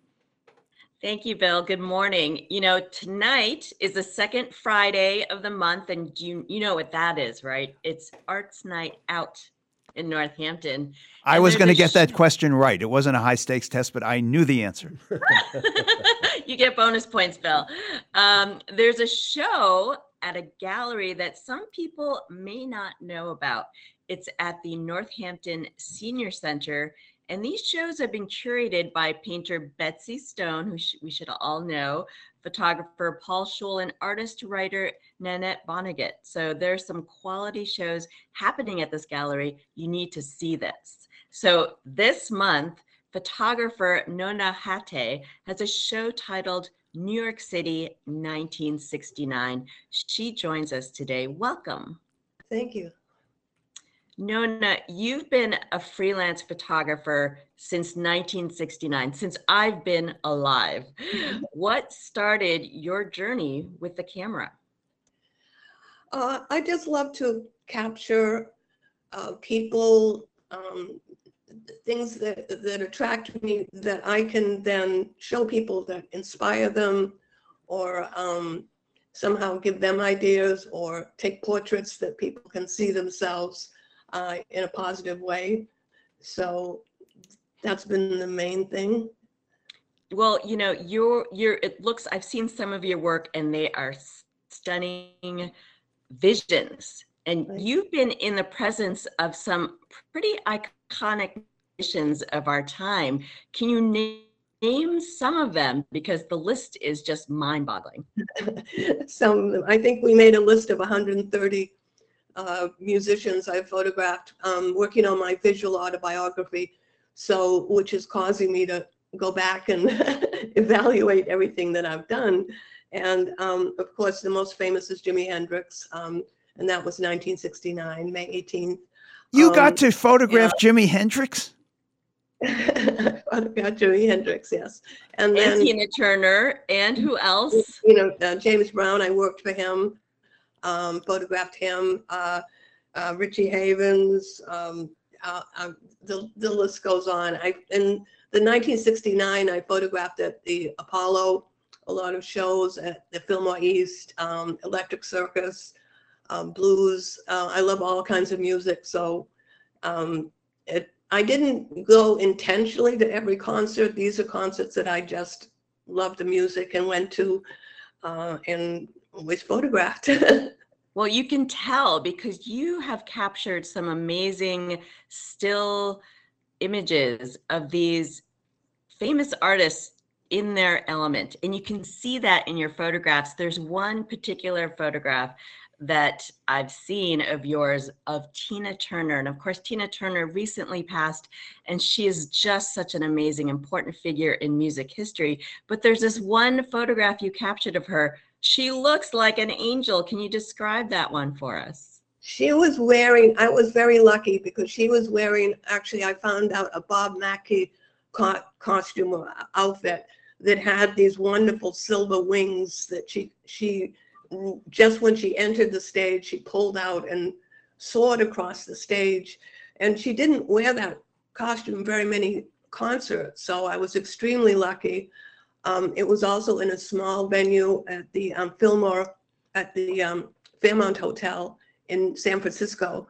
Thank you, Bill. Good morning. You know, tonight is the second Friday of the month, and you you know what that is, right? It's Arts Night Out in Northampton. I was going to get sh- that question right. It wasn't a high stakes test, but I knew the answer. You get bonus points, Bill. Um, there's a show at a gallery that some people may not know about. It's at the Northampton Senior Center. And these shows have been curated by painter Betsy Stone, who sh- we should all know, photographer Paul Schull, and artist-writer Nanette Vonnegut. So there's some quality shows happening at this gallery. You need to see this. So this month, photographer Nona Hatte has a show titled New York City nineteen sixty-nine. She joins us today. Welcome. Thank you. Nona, you've been a freelance photographer since nineteen sixty-nine, since I've been alive. What started your journey with the camera? Uh, I just love to capture uh, people, um, things that, that attract me, that I can then show people, that inspire them, or um, somehow give them ideas, or take portraits that people can see themselves Uh, in a positive way. So that's been the main thing. Well, you know, your your it looks, I've seen some of your work and they are stunning visions. And you've been in the presence of some pretty iconic visions of our time. Can you name Name some of them, because the list is just mind-boggling. Some of them. I think we made a list of one hundred thirty uh, musicians I photographed, um, working on my visual autobiography, so which is causing me to go back and evaluate everything that I've done. And um, of course, the most famous is Jimi Hendrix, um, and that was nineteen sixty-nine, May eighteenth. You um, got to photograph yeah. Jimi Hendrix? About Jimi Hendrix, yes, and then and Tina Turner, and who else? You know, uh, James Brown. I worked for him, um, photographed him. Uh, uh, Richie Havens. Um, uh, uh, the the list goes on. I in the nineteen sixty-nine, I photographed at the Apollo, a lot of shows at the Fillmore East, um, Electric Circus, um, blues. Uh, I love all kinds of music, so um, it. I didn't go intentionally to every concert. These are concerts that I just loved the music and went to uh, and was photographed. Well, you can tell because you have captured some amazing still images of these famous artists in their element. And you can see that in your photographs. There's one particular photograph that I've seen of yours of Tina Turner. And of course, Tina Turner recently passed, and she is just such an amazing, important figure in music history. But there's this one photograph you captured of her. She looks like an angel. Can you describe that one for us? She was wearing, I was very lucky because she was wearing, actually, I found out a Bob Mackie co- costume or outfit that had these wonderful silver wings that she, she, just when she entered the stage, she pulled out and soared across the stage. And she didn't wear that costume very many concerts, so I was extremely lucky. Um, it was also in a small venue at the um, Fillmore, at the um, Fairmount Hotel in San Francisco.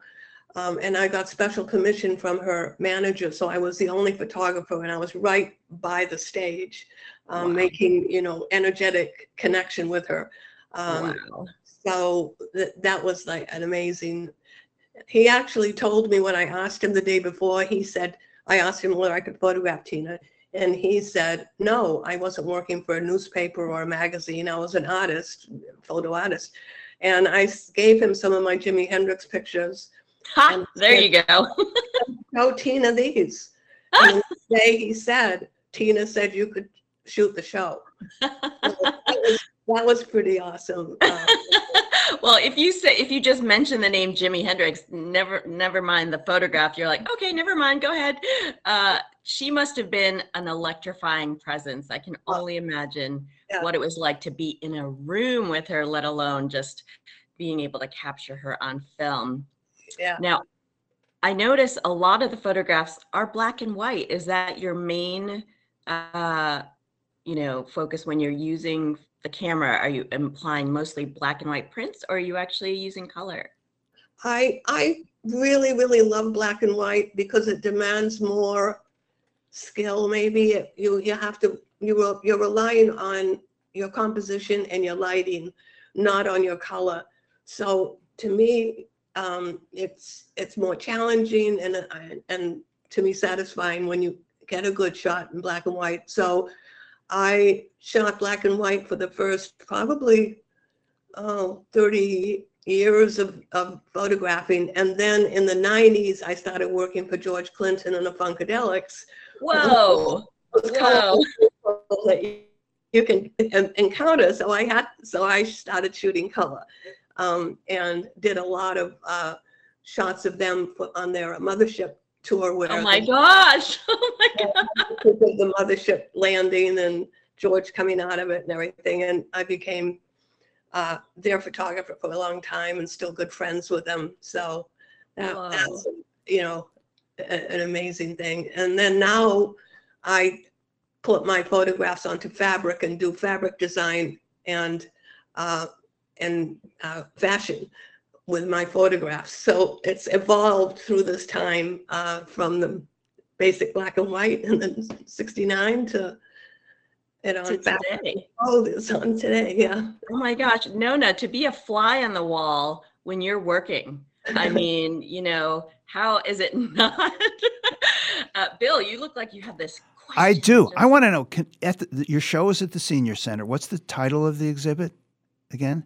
Um, and I got special commission from her manager, so I was the only photographer, and I was right by the stage, um, wow. making, you know, energetic connection with her. Um, wow. So th- that was like an amazing, he actually told me when I asked him the day before, he said, I asked him whether I could photograph Tina. And he said, no, I wasn't working for a newspaper or a magazine. I was an artist, photo artist. And I gave him some of my Jimi Hendrix pictures. Ha, there said, you go. No, Tina, these. And the day he said, Tina said you could shoot the show. So that was pretty awesome. Uh, well, if you say if you just mention the name Jimi Hendrix, never never mind the photograph. You're like, okay, never mind. Go ahead. Uh, she must have been an electrifying presence. I can only imagine yeah. what it was like to be in a room with her, let alone just being able to capture her on film. Yeah. Now, I notice a lot of the photographs are black and white. Is that your main, uh, you know, focus when you're using the camera? Are you implying mostly black and white prints, or are you actually using color? I I really, really love black and white because it demands more skill. Maybe you you have to, you, you're relying on your composition and your lighting, not on your color. So to me, um, it's it's more challenging and and to me satisfying when you get a good shot in black and white. So I shot black and white for the first probably oh, thirty years of, of photographing. And then in the nineties, I started working for George Clinton and the Funkadelics. Whoa. Whoa. That you, you can encounter. So I had, so I started shooting color um, and did a lot of uh, shots of them for, on their mothership tour. Where oh my the, gosh. Oh my gosh. The mothership landing and George coming out of it and everything. And I became uh, their photographer for a long time and still good friends with them. So that, wow. that's, you know, a, an amazing thing. And then now I put my photographs onto fabric and do fabric design and, uh, and uh, fashion with my photographs. So it's evolved through this time uh, from the basic black and white, and then sixty-nine to and on to today. Oh, it's on today, yeah. Oh my gosh, Nona, to be a fly on the wall when you're working. I mean, you know, how is it not? uh, Bill, you look like you have this question. I do. I want to know, can, at the, your show is at the Senior Center. What's the title of the exhibit again?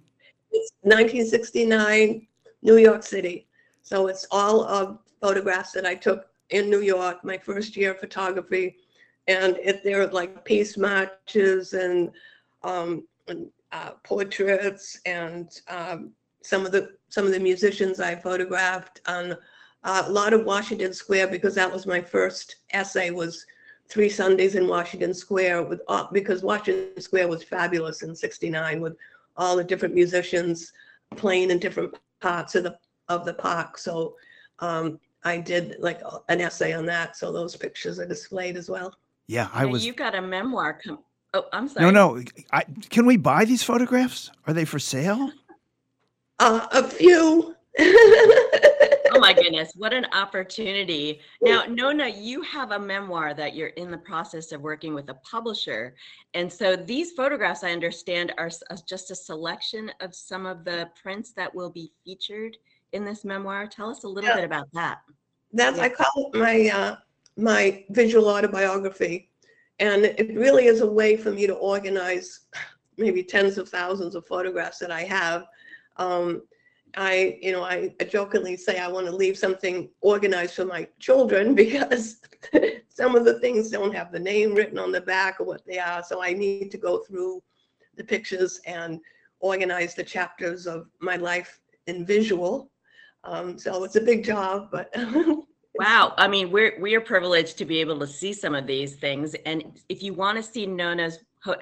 It's nineteen sixty-nine, New York City. So it's all of photographs that I took in New York, my first year of photography. And if they're like peace marches and, um, and uh, portraits and um, some of the some of the musicians I photographed on uh, a lot of Washington Square, because that was my first essay, was three Sundays in Washington Square, with uh, because Washington Square was fabulous in sixty-nine with all the different musicians playing in different parts of the of the park. So um, I did like an essay on that. So those pictures are displayed as well. Yeah, I now was. You've got a memoir. Com- oh, I'm sorry. No, no. I, can we buy these photographs? Are they for sale? Uh, a few. Oh my goodness, what an opportunity. Now, Nona, you have a memoir that you're in the process of working with a publisher. And so these photographs, I understand, are just a selection of some of the prints that will be featured in this memoir. Tell us a little yeah. bit about that. That's, yeah. I call it my, uh, my visual autobiography. And it really is a way for me to organize maybe tens of thousands of photographs that I have. Um, I, you know, I jokingly say I want to leave something organized for my children, because some of the things don't have the name written on the back or what they are. So I need to go through the pictures and organize the chapters of my life in visual. Um, so it's a big job, but. Wow. I mean, we're, we are privileged to be able to see some of these things. And if you want to see Nona's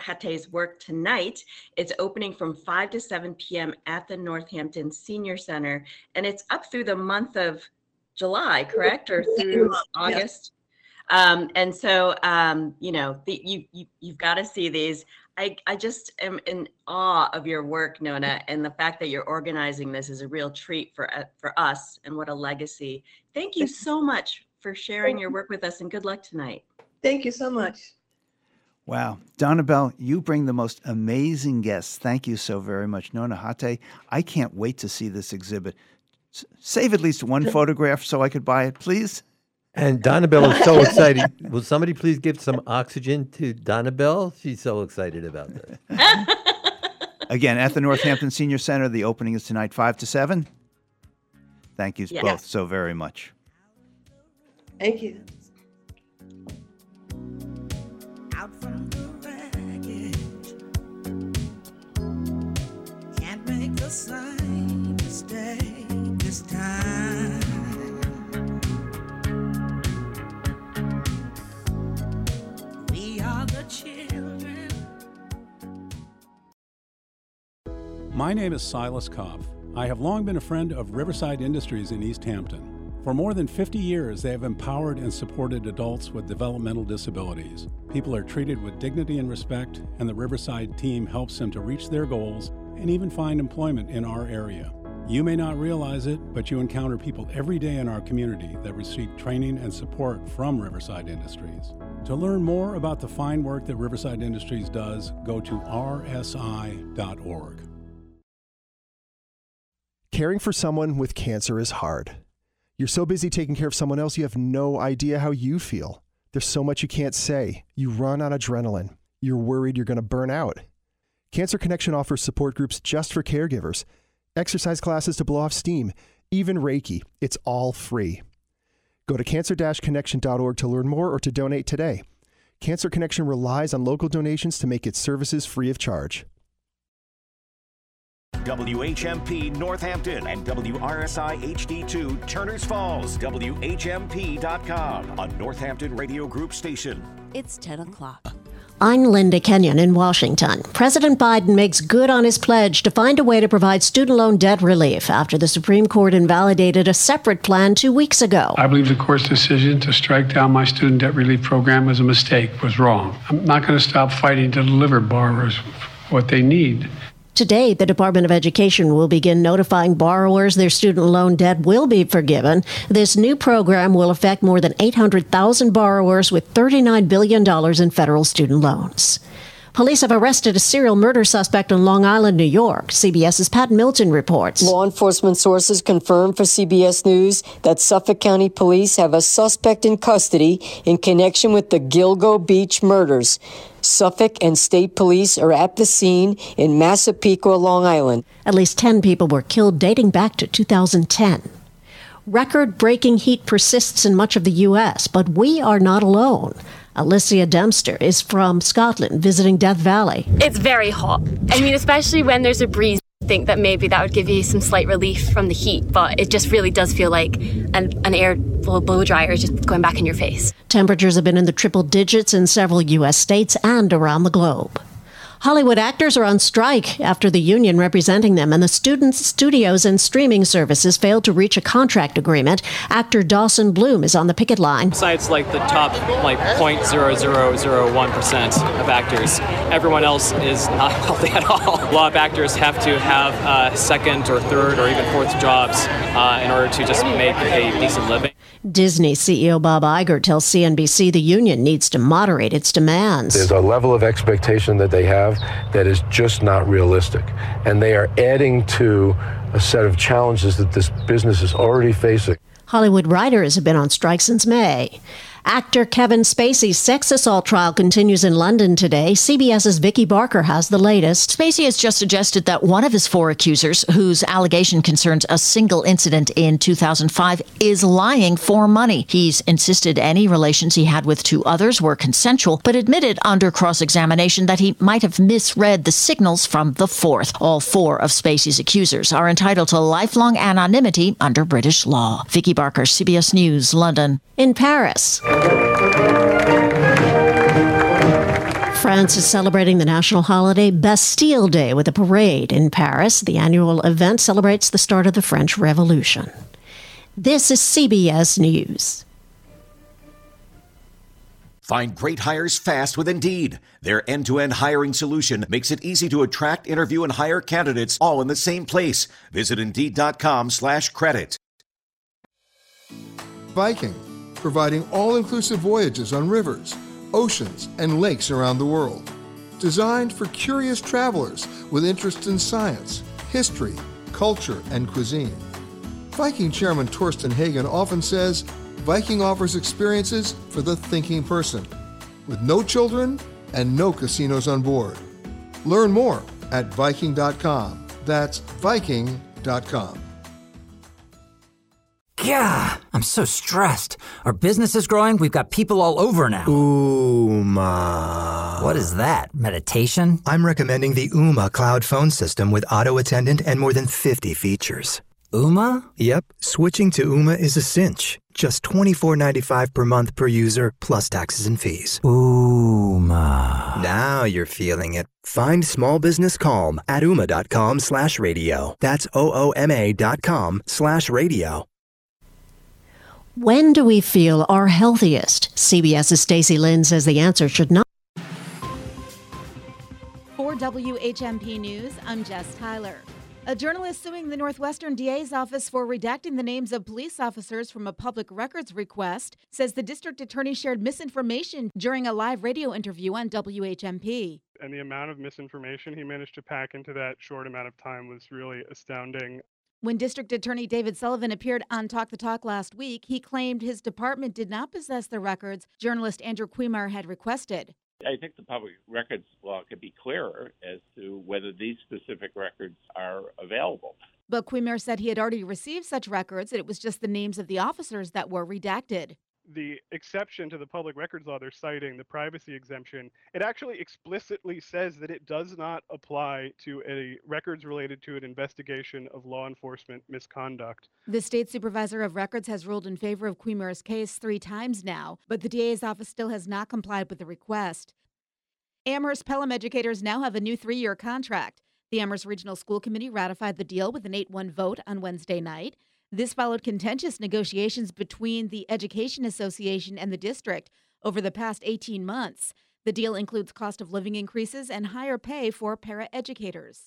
Hate's work tonight, it's opening from five to seven p.m. at the Northampton Senior Center, and it's up through the month of July, correct? Or through yeah. August. Um, and so, um, you know, the, you, you, you've got to see these. I, I just am in awe of your work, Nona, and the fact that you're organizing this is a real treat for, uh, for us, and what a legacy. Thank you so much for sharing your work with us, and good luck tonight. Thank you so much. Wow. Donna Bell, you bring the most amazing guests. Thank you so very much. Nona Hate, I can't wait to see this exhibit. S- save at least one photograph so I could buy it, please. And Donna Bell is so excited. Will somebody please give some oxygen to Donna Bell? She's so excited about this. Again, at the Northampton Senior Center, the opening is tonight, five to seven. Thank you yes. both so very much. Thank you. Out from the wreckage, can't make the same mistake this time. We are the children. My name is Silas Kopf. I have long been a friend of Riverside Industries in East Hampton. For more than fifty years, they have empowered and supported adults with developmental disabilities. People are treated with dignity and respect, and the Riverside team helps them to reach their goals and even find employment in our area. You may not realize it, but you encounter people every day in our community that receive training and support from Riverside Industries. To learn more about the fine work that Riverside Industries does, go to r s i dot org. Caring for someone with cancer is hard. You're so busy taking care of someone else, you have no idea how you feel. There's so much you can't say. You run on adrenaline. You're worried you're going to burn out. Cancer Connection offers support groups just for caregivers, exercise classes to blow off steam, even Reiki. It's all free. Go to cancer dash connection dot org to learn more or to donate today. Cancer Connection relies on local donations to make its services free of charge. W H M P Northampton and W R S I H D two Turners Falls, W H M P dot com, a Northampton Radio Group station. It's ten o'clock. I'm Linda Kenyon in Washington. President Biden makes good on his pledge to find a way to provide student loan debt relief after the Supreme Court invalidated a separate plan two weeks ago. I believe the court's decision to strike down my student debt relief program was a mistake, was wrong. I'm not going to stop fighting to deliver borrowers what they need. Today, the Department of Education will begin notifying borrowers their student loan debt will be forgiven. This new program will affect more than eight hundred thousand borrowers with thirty-nine billion dollars in federal student loans. Police have arrested a serial murder suspect in Long Island, New York. CBS's Pat Milton reports. Law enforcement sources confirmed for C B S News that Suffolk County Police have a suspect in custody in connection with the Gilgo Beach murders. Suffolk and state police are at the scene in Massapequa, Long Island. At least ten people were killed dating back to two thousand ten. Record-breaking heat persists in much of the U S, but we are not alone. Alicia Dempster is from Scotland, visiting Death Valley. It's very hot. I mean, especially when there's a breeze, I think that maybe that would give you some slight relief from the heat, but it just really does feel like an, an air blow dryer just going back in your face. Temperatures have been in the triple digits in several U S states and around the globe. Hollywood actors are on strike after the union representing them and the students, studios and streaming services failed to reach a contract agreement. Actor Dawson Bloom is on the picket line. Besides like the top like zero point zero zero zero one percent of actors, everyone else is not healthy at all. A lot of actors have to have uh, second or third or even fourth jobs uh, in order to just make a decent living. Disney C E O Bob Iger tells C N B C the union needs to moderate its demands. There's a level of expectation that they have that is just not realistic. And they are adding to a set of challenges that this business is already facing. Hollywood writers have been on strike since May. Actor Kevin Spacey's sex assault trial continues in London today. CBS's Vicky Barker has the latest. Spacey has just suggested that one of his four accusers, whose allegation concerns a single incident in two thousand five, is lying for money. He's insisted any relations he had with two others were consensual, but admitted under cross-examination that he might have misread the signals from the fourth. All four of Spacey's accusers are entitled to lifelong anonymity under British law. Vicky Barker, C B S News, London. In Paris, France is celebrating the national holiday Bastille Day with a parade in Paris. The annual event celebrates the start of the French Revolution. This is C B S News. Find great hires fast with Indeed. Their end-to-end hiring solution makes it easy to attract, interview, and hire candidates all in the same place. Visit Indeed.com slash credit. Viking, providing all-inclusive voyages on rivers, oceans, and lakes around the world. Designed for curious travelers with interest in science, history, culture, and cuisine. Viking chairman Torsten Hagen often says, Viking offers experiences for the thinking person, with no children and no casinos on board. Learn more at Viking dot com. That's Viking dot com. Yeah, I'm so stressed. Our business is growing. We've got people all over now. Ooma. What is that? Meditation? I'm recommending the Ooma cloud phone system with auto attendant and more than fifty features. Ooma? Yep. Switching to Ooma is a cinch. Just twenty-four dollars and ninety-five cents per month per user, plus taxes and fees. Ooma. Now you're feeling it. Find small business calm at Ooma.com slash radio. That's O-O-M-A dot com slash radio. When do we feel our healthiest? CBS's Stacey Lynn says the answer should not. For W H M P News, I'm Jess Tyler. A journalist suing the Northwestern D A's office for redacting the names of police officers from a public records request says the district attorney shared misinformation during a live radio interview on W H M P. And the amount of misinformation he managed to pack into that short amount of time was really astounding. When District Attorney David Sullivan appeared on Talk the Talk last week, he claimed his department did not possess the records journalist Andrew Cuimar had requested. I think the public records law could be clearer as to whether these specific records are available. But Cuimar said he had already received such records, and it was just the names of the officers that were redacted. The exception to the public records law they're citing, the privacy exemption, it actually explicitly says that it does not apply to any records related to an investigation of law enforcement misconduct. The state supervisor of records has ruled in favor of Cuimar's case three times now, but the D A's office still has not complied with the request. Amherst Pelham educators now have a new three-year contract. The Amherst Regional School Committee ratified the deal with an eight one vote on Wednesday night. This followed contentious negotiations between the Education Association and the district over the past eighteen months. The deal includes cost of living increases and higher pay for paraeducators.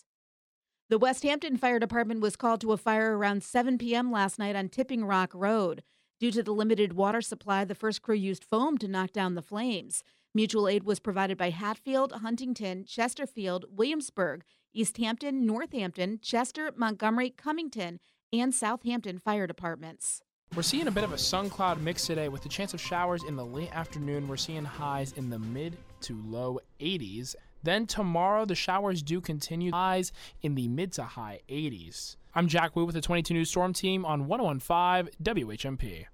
The West Hampton Fire Department was called to a fire around seven p.m. last night on Tipping Rock Road. Due to the limited water supply, the first crew used foam to knock down the flames. Mutual aid was provided by Hatfield, Huntington, Chesterfield, Williamsburg, East Hampton, Northampton, Chester, Montgomery, Cummington, and Southampton fire departments. We're seeing a bit of a sun cloud mix today with the chance of showers in the late afternoon. We're seeing highs in the mid to low eighties. Then tomorrow, the showers do continue, highs in the mid to high eighties. I'm Jack Wu with the twenty-two News Storm Team on one oh one point five W H M P.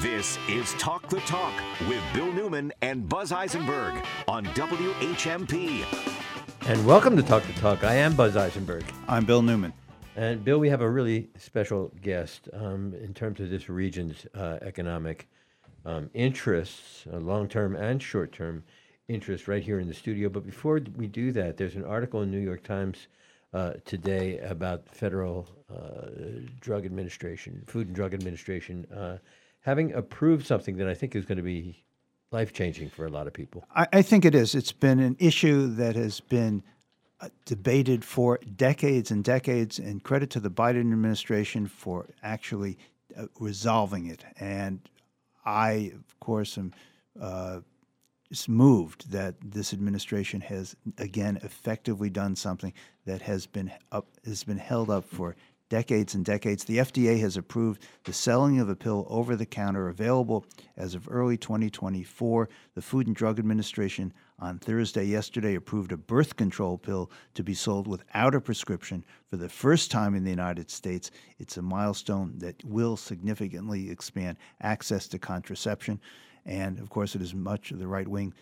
This is Talk the Talk with Bill Newman and Buzz Eisenberg on W H M P. And welcome to Talk the Talk. I am Buzz Eisenberg. I'm Bill Newman. And Bill, we have a really special guest um, in terms of this region's uh, economic um, interests, uh, long-term and short-term interests right here in the studio. But before we do that, there's an article in New York Times uh, today about Federal uh, Drug Administration, Food and Drug Administration, uh, having approved something that I think is going to be life-changing for a lot of people. I, I think it is. It's been an issue that has been Uh, debated for decades and decades, and credit to the Biden administration for actually uh, resolving it. And I, of course, am uh, moved that this administration has again effectively done something that has been up, has been held up for decades and decades. The F D A has approved the selling of a pill over the counter available as of early twenty twenty-four. The Food and Drug Administration on Thursday yesterday approved a birth control pill to be sold without a prescription for the first time in the United States. It's a milestone that will significantly expand access to contraception. And of course, it is much of the right wing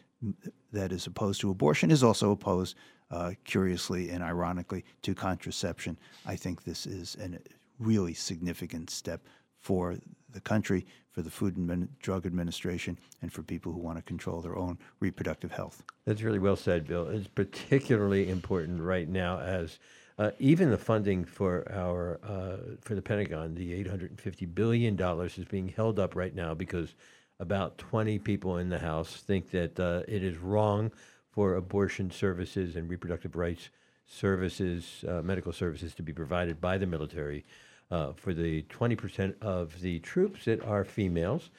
that is opposed to abortion is also opposed, uh, curiously and ironically, to contraception. I think this is a really significant step for the country, for the Food and Drug Administration, and for people who want to control their own reproductive health. That's really well said, Bill. It's particularly important right now as uh, even the funding for our uh, for the Pentagon, the eight hundred fifty billion dollars is being held up right now because about twenty people in the House think that uh, it is wrong for abortion services and reproductive rights services, uh, medical services, to be provided by the military uh, for the twenty percent of the troops that are females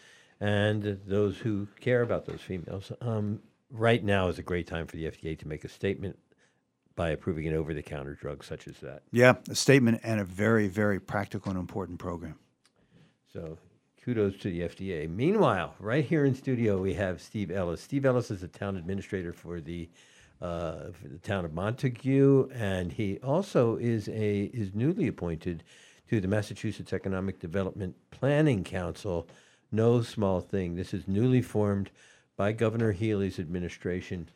and those who care about those females. Um, right now is a great time for the F D A to make a statement by approving an over-the-counter drug such as that. Yeah, a statement and a very, very practical and important program. So kudos to the F D A. Meanwhile, right here in studio, we have Steve Ellis. Steve Ellis is the town administrator for the uh, for the town of Montague, and he also is a is newly appointed to the Massachusetts Economic Development Planning Council. No small thing. This is newly formed by Governor Healey's administration.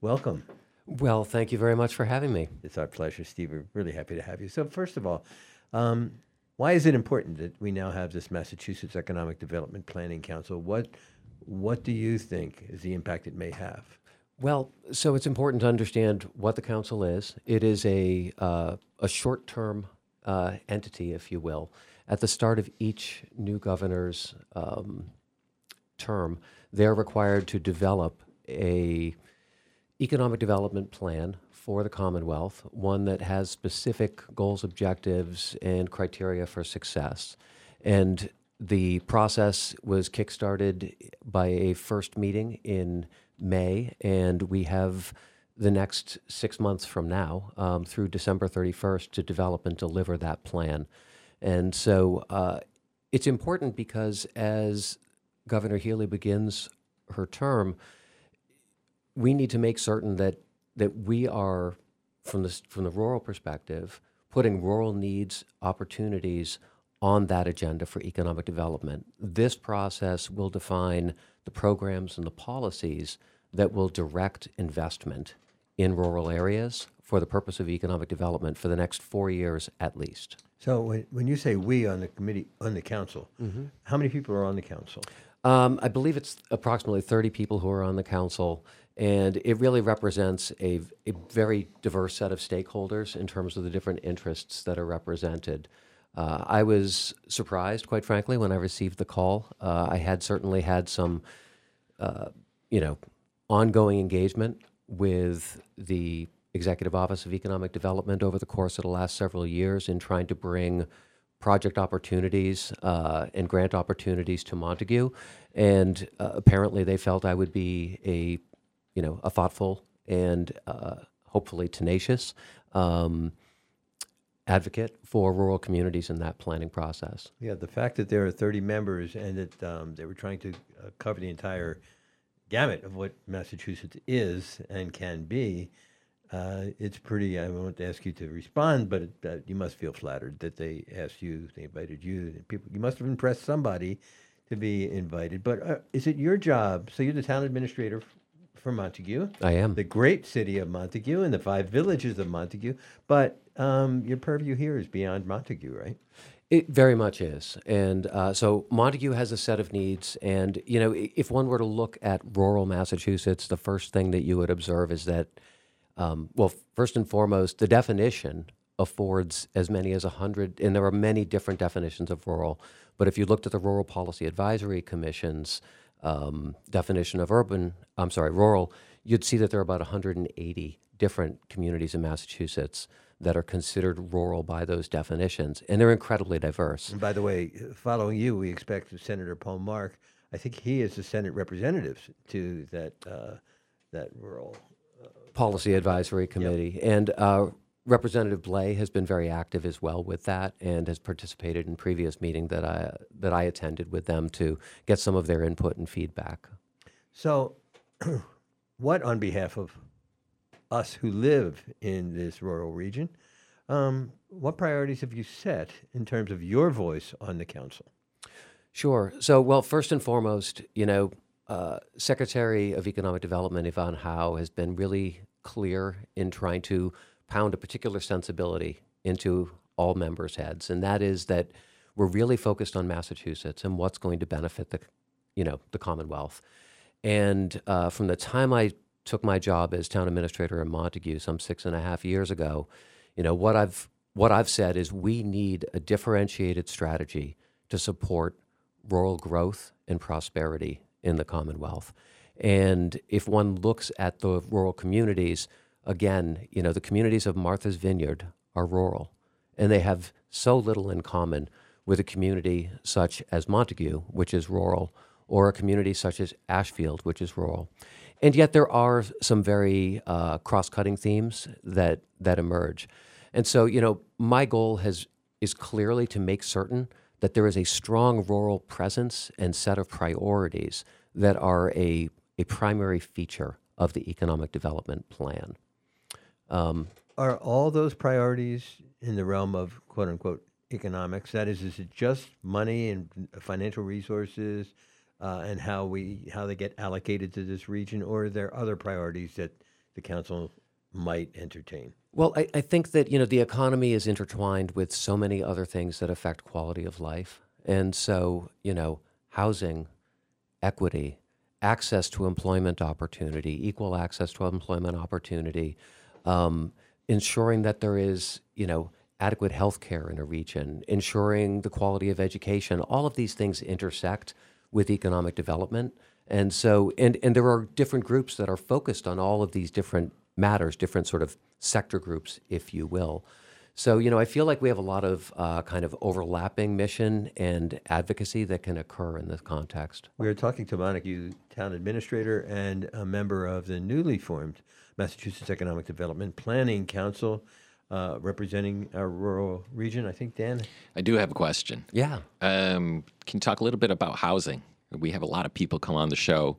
Welcome. Well, thank you very much for having me. It's our pleasure, Steve. We're really happy to have you. So, first of all, um, why is it important that we now have this Massachusetts Economic Development Planning Council? What what do you think is the impact it may have? Well, so it's important to understand what the council is. It is a uh, a short-term uh, entity, if you will. At the start of each new governor's um, term, they're required to develop a economic development plan for the Commonwealth, one that has specific goals, objectives, and criteria for success. And the process was kickstarted by a first meeting in May, and we have the next six months from now um, through December thirty-first to develop and deliver that plan. And so uh, it's important because as Governor Healey begins her term, we need to make certain that that we are, from the, from the rural perspective, putting rural needs, opportunities on that agenda for economic development. This process will define the programs and the policies that will direct investment in rural areas for the purpose of economic development for the next four years at least. So when, when you say we on the committee, on the council, mm-hmm. How many people are on the council? Um, I believe it's approximately thirty people who are on the council. And it really represents a, a very diverse set of stakeholders in terms of the different interests that are represented. Uh, I was surprised, quite frankly, when I received the call. Uh, I had certainly had some, uh, you know, ongoing engagement with the Executive Office of Economic Development over the course of the last several years in trying to bring project opportunities uh, and grant opportunities to Montague, and uh, apparently they felt I would be a, you know, a thoughtful and uh, hopefully tenacious um, advocate for rural communities in that planning process. Yeah, the fact that there are thirty members and that um, they were trying to uh, cover the entire gamut of what Massachusetts is and can be. Uh, it's pretty, I won't ask you to respond, but it, uh, you must feel flattered that they asked you, they invited you. And people, you must have impressed somebody to be invited. But uh, is it your job? So you're the town administrator f- for Montague. I am. The great city of Montague and the five villages of Montague. But um, your purview here is beyond Montague, right? It very much is. And uh, so Montague has a set of needs. And, you know, if one were to look at rural Massachusetts, the first thing that you would observe is that Um, well, first and foremost, the definition affords as many as one hundred, and there are many different definitions of rural, but if you looked at the Rural Policy Advisory Commission's um, definition of urban, I'm sorry, rural, you'd see that there are about one hundred eighty different communities in Massachusetts that are considered rural by those definitions, and they're incredibly diverse. And by the way, following you, we expect Senator Paul Mark, I think he is the Senate representative to that uh, that rural Policy Advisory Committee. Yep. And uh, Representative Blais has been very active as well with that and has participated in previous meetings that I that I attended with them to get some of their input and feedback. So what, on behalf of us who live in this rural region, um, what priorities have you set in terms of your voice on the council? Sure. So, well, first and foremost, you know, Uh, Secretary of Economic Development Yvonne Howe has been really clear in trying to pound a particular sensibility into all members' heads, and that is that we're really focused on Massachusetts and what's going to benefit the, you know, the Commonwealth. And uh, from the time I took my job as town administrator in Montague some six and a half years ago, you know, what I've what I've said is we need a differentiated strategy to support rural growth and prosperity in the Commonwealth. And if one looks at the rural communities, again, you know, the communities of Martha's Vineyard are rural, and they have so little in common with a community such as Montague, which is rural, or a community such as Ashfield, which is rural. And yet there are some very uh, cross-cutting themes that that emerge. And so, you know, my goal has is clearly to make certain that there is a strong rural presence and set of priorities that are a, a primary feature of the economic development plan. Um, are all those priorities in the realm of quote unquote economics? That is, is it just money and financial resources uh, and how we how they get allocated to this region, or are there other priorities that the council might entertain? Well, I, I think that, you know, the economy is intertwined with so many other things that affect quality of life. And so, you know, housing, equity, access to employment opportunity, equal access to employment opportunity, um, ensuring that there is, you know, adequate health care in a region, ensuring the quality of education, all of these things intersect with economic development. And so, and, and there are different groups that are focused on all of these different matters, different sort of sector groups, if you will. So, you know, I feel like we have a lot of uh, kind of overlapping mission and advocacy that can occur in this context. We are talking to Montague Town Administrator and a member of the newly formed Massachusetts Economic Development Planning Council, uh, representing our rural region. I think, Dan? I do have a question. Yeah. Um, can you talk a little bit about housing? We have a lot of people come on the show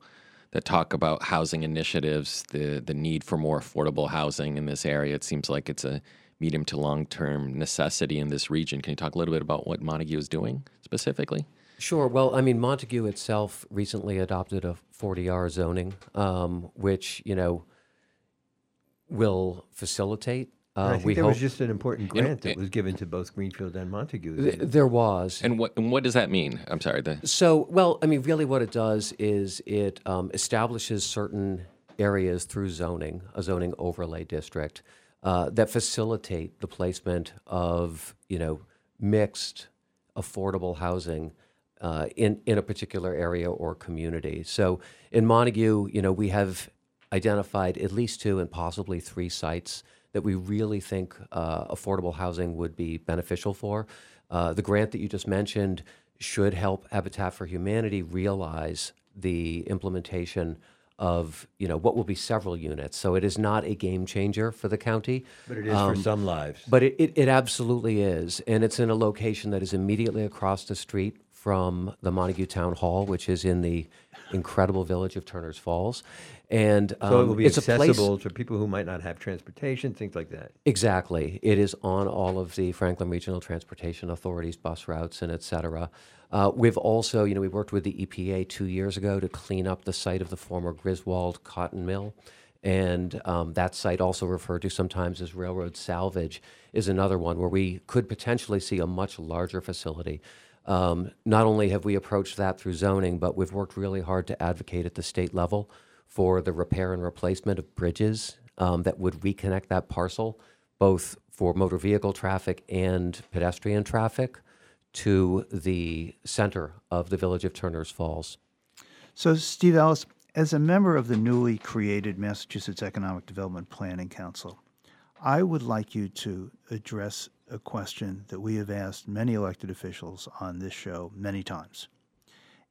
that talk about housing initiatives, the the need for more affordable housing in this area. It seems like it's a medium to long-term necessity in this region. Can you talk a little bit about what Montague is doing specifically? Sure. Well, I mean, Montague itself recently adopted a forty R zoning, um, which, you know, will facilitate. Uh, I think we there hope. was just an important grant and, that was given to both Greenfield and Montague. Th- there was. And what and what does that mean? I'm sorry. The... So, well, I mean, really what it does is it um, establishes certain areas through zoning, a zoning overlay district, uh, that facilitate the placement of, you know, mixed, affordable housing uh, in, in a particular area or community. So in Montague, you know, we have identified at least two and possibly three sites that we really think uh, affordable housing would be beneficial for. Uh, the grant that you just mentioned should help Habitat for Humanity realize the implementation of, you know, what will be several units. So it is not a game changer for the county. But it is um, for some lives. But it, it, it absolutely is. And it's in a location that is immediately across the street from the Montague Town Hall, which is in the incredible village of Turner's Falls. And um, so it will be accessible to people who might not have transportation, things like that. Exactly. It is on all of the Franklin Regional Transportation Authority's bus routes and et cetera. Uh, we've also, you know, we worked with the E P A two years ago to clean up the site of the former Griswold Cotton Mill. And um, that site, also referred to sometimes as railroad salvage, is another one where we could potentially see a much larger facility. Um, not only have we approached that through zoning, but we've worked really hard to advocate at the state level for the repair and replacement of bridges um, that would reconnect that parcel, both for motor vehicle traffic and pedestrian traffic, to the center of the village of Turner's Falls. So, Steve Ellis, as a member of the newly created Massachusetts Economic Development Planning Council, I would like you to address a question that we have asked many elected officials on this show many times.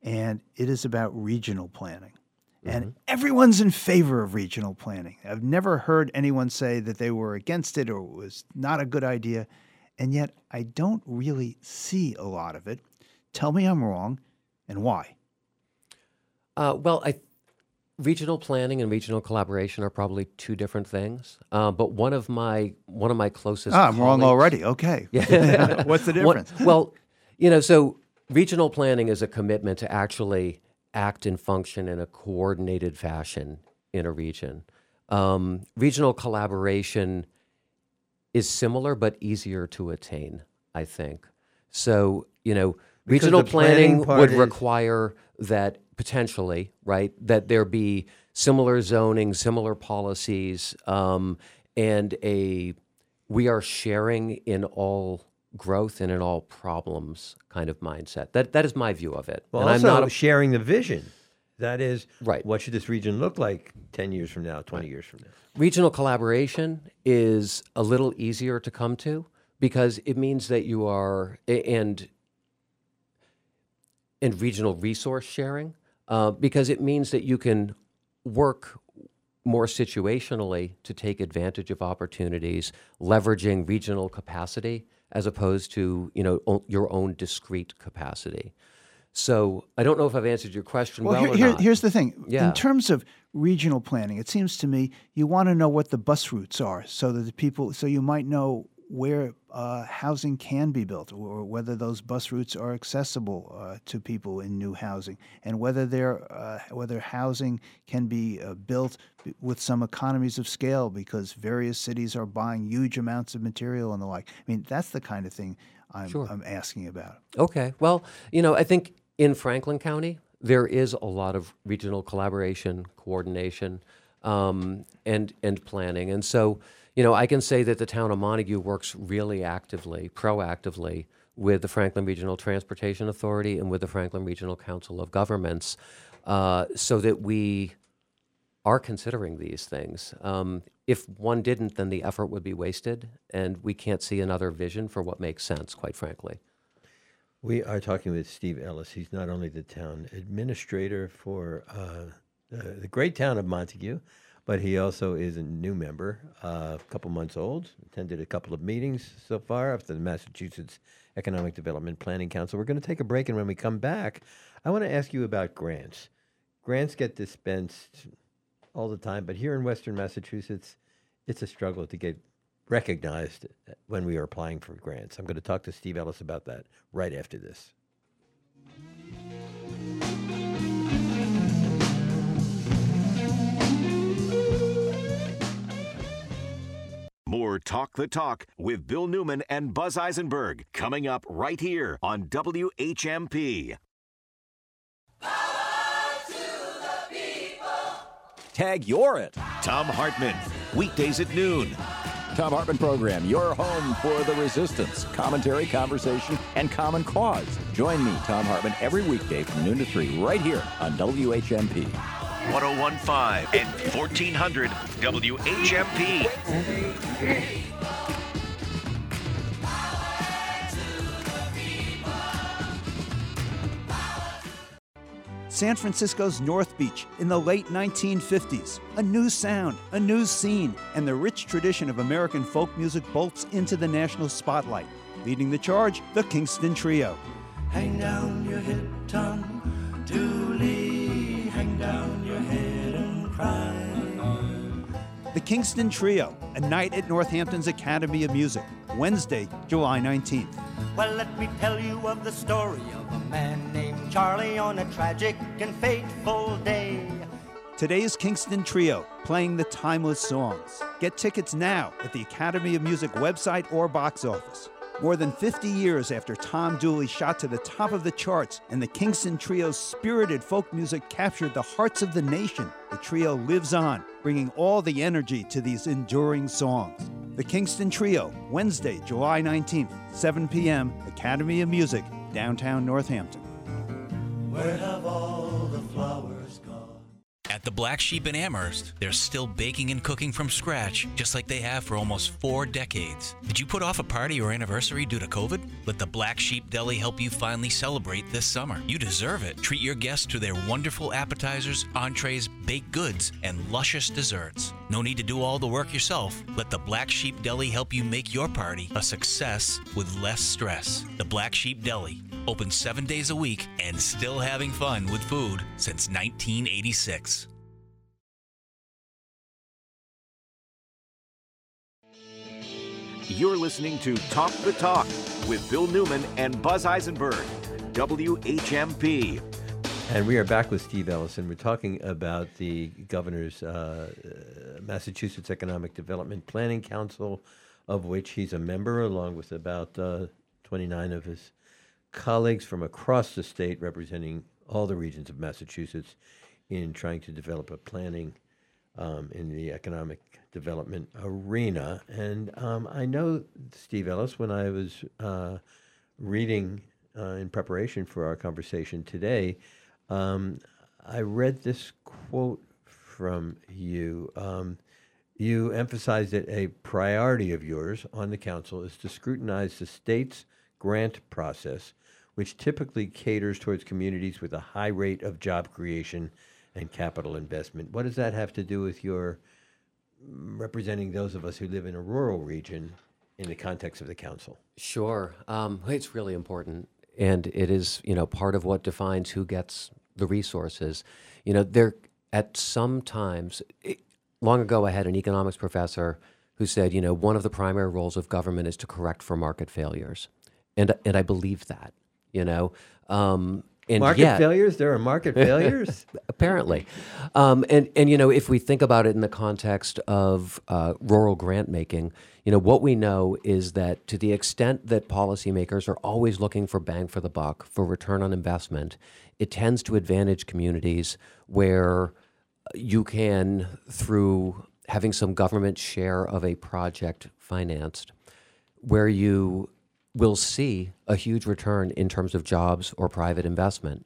And it is about regional planning. Mm-hmm. And everyone's in favor of regional planning. I've never heard anyone say that they were against it or it was not a good idea. And yet I don't really see a lot of it. Tell me I'm wrong and why. Uh, well, I Regional planning and regional collaboration are probably two different things. Uh, but one of my one of my closest ah, I'm colleagues, wrong already. Okay. Yeah. What's the difference? One, well, you know, so regional planning is a commitment to actually act and function in a coordinated fashion in a region. Um, regional collaboration is similar but easier to attain, I think. So, you know, because regional planning, planning would is... require that potentially, right, that there be similar zoning, similar policies, um, and a we are sharing in all growth and in all problems kind of mindset. That That is my view of it. Well, and also I'm not a, sharing the vision. That is, right. What should this region look like ten years from now, twenty right. years from now? Regional collaboration is a little easier to come to because it means that you are, and, and regional resource sharing, Uh, because it means that you can work more situationally to take advantage of opportunities, leveraging regional capacity as opposed to, you know, o- your own discrete capacity. So I don't know if I've answered your question well, well here, or here, not. Here's the thing. Yeah. In terms of regional planning, it seems to me you want to know what the bus routes are so that the people, so you might know where uh, housing can be built or whether those bus routes are accessible uh, to people in new housing and whether they're, uh, whether housing can be uh, built with some economies of scale because various cities are buying huge amounts of material and the like. I mean, that's the kind of thing I'm, sure. I'm asking about. Okay. Well, you know, I think in Franklin County, there is a lot of regional collaboration, coordination, um, and and planning. And so, you know, I can say that the town of Montague works really actively, proactively with the Franklin Regional Transportation Authority and with the Franklin Regional Council of Governments uh, so that we are considering these things. Um, if one didn't, then the effort would be wasted, and we can't see another vision for what makes sense, quite frankly. We are talking with Steve Ellis. He's not only the town administrator for uh, the, the great town of Montague, but he also is a new member, a uh, couple months old, attended a couple of meetings so far of the Massachusetts Economic Development Planning Council. We're going to take a break, and when we come back, I want to ask you about grants. Grants get dispensed all the time, but here in Western Massachusetts, it's a struggle to get recognized when we are applying for grants. I'm going to talk to Steve Ellis about that right after this. More Talk the Talk with Bill Newman and Buzz Eisenberg coming up right here on W H M P. Power to the people. Tag, you're it. Tom Hartman, weekdays at noon. Tom Hartman Program, your home for the resistance, commentary, conversation, and common cause. Join me, Tom Hartman, every weekday from noon to three right here on W H M P. one oh one point five and fourteen hundred W H M P. San Francisco's North Beach in the late nineteen fifties. A new sound, a new scene, and the rich tradition of American folk music bolts into the national spotlight. Leading the charge, the Kingston Trio. Hang down your hip, Tom Dooley, hang down your head and cry. The Kingston Trio, a night at Northampton's Academy of Music, Wednesday, July nineteenth. Well, let me tell you of the story of a man named Charlie on a tragic and fateful day. Today's Kingston Trio, playing the timeless songs. Get tickets now at the Academy of Music website or box office. More than fifty years after Tom Dooley shot to the top of the charts and the Kingston Trio's spirited folk music captured the hearts of the nation, the trio lives on, bringing all the energy to these enduring songs. The Kingston Trio, Wednesday, July nineteenth, seven p.m., Academy of Music, downtown Northampton. Where have all the flowers gone? At the Black Sheep in Amherst, they're still baking and cooking from scratch, just like they have for almost four decades. Did you put off a party or anniversary due to COVID? Let the Black Sheep Deli help you finally celebrate this summer. You deserve it. Treat your guests to their wonderful appetizers, entrees, baked goods, and luscious desserts. No need to do all the work yourself. Let the Black Sheep Deli help you make your party a success with less stress. The Black Sheep Deli, open seven days a week and still having fun with food since nineteen eighty-six. You're listening to Talk the Talk with Bill Newman and Buzz Eisenberg, W H M P. And we are back with Steve Ellis. We're talking about the governor's uh, Massachusetts Economic Development Planning Council, of which he's a member, along with about uh, twenty-nine of his colleagues from across the state representing all the regions of Massachusetts in trying to develop a planning um, in the economic development arena. And um, I know Steve Ellis, when I was uh, reading uh, in preparation for our conversation today, um, I read this quote from you. Um, you emphasized that a priority of yours on the council is to scrutinize the state's grant process, which typically caters towards communities with a high rate of job creation and capital investment. What does that have to do with your representing those of us who live in a rural region in the context of the council? Sure. Um, it's really important. And it is, you know, part of what defines who gets the resources. You know, there at some times, it, long ago I had an economics professor who said, you know, one of the primary roles of government is to correct for market failures. And and I believe that, you know. Um, and market yet, failures? There are market failures? Apparently. Um, and, and, you know, if we think about it in the context of uh, rural grant making, you know, what we know is that to the extent that policymakers are always looking for bang for the buck, for return on investment, it tends to advantage communities where you can, through having some government share of a project financed, where you will see a huge return in terms of jobs or private investment.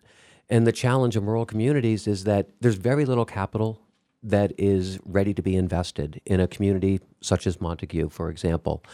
And the challenge in rural communities is that there's very little capital that is ready to be invested in a community such as Montague, for example.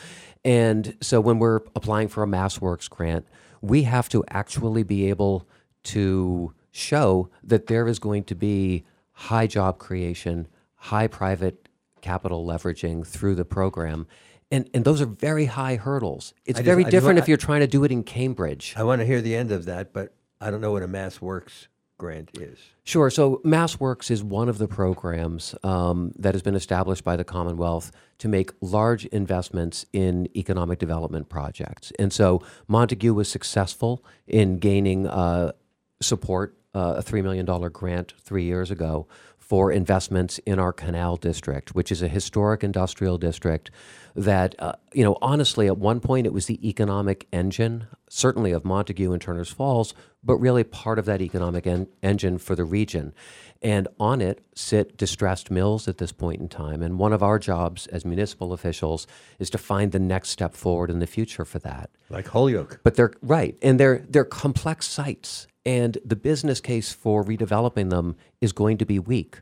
And so when we're applying for a MassWorks grant, we have to actually be able to show that there is going to be high job creation, high private capital leveraging through the program. And and those are very high hurdles. It's just, very different I, if you're trying to do it in Cambridge. I want to hear the end of that, but I don't know what a MassWorks grant is. Sure. So MassWorks is one of the programs um, that has been established by the Commonwealth to make large investments in economic development projects. And so Montague was successful in gaining uh, support, uh, a three million dollars grant three years ago for investments in our Canal District, which is a historic industrial district that, uh, you know, honestly, at one point it was the economic engine, certainly of Montague and Turner's Falls, but really part of that economic en- engine for the region. And on it sit distressed mills at this point in time. And one of our jobs as municipal officials is to find the next step forward in the future for that. Like Holyoke. But they're, right, and they're, they're complex sites. and the business case for redeveloping them is going to be weak.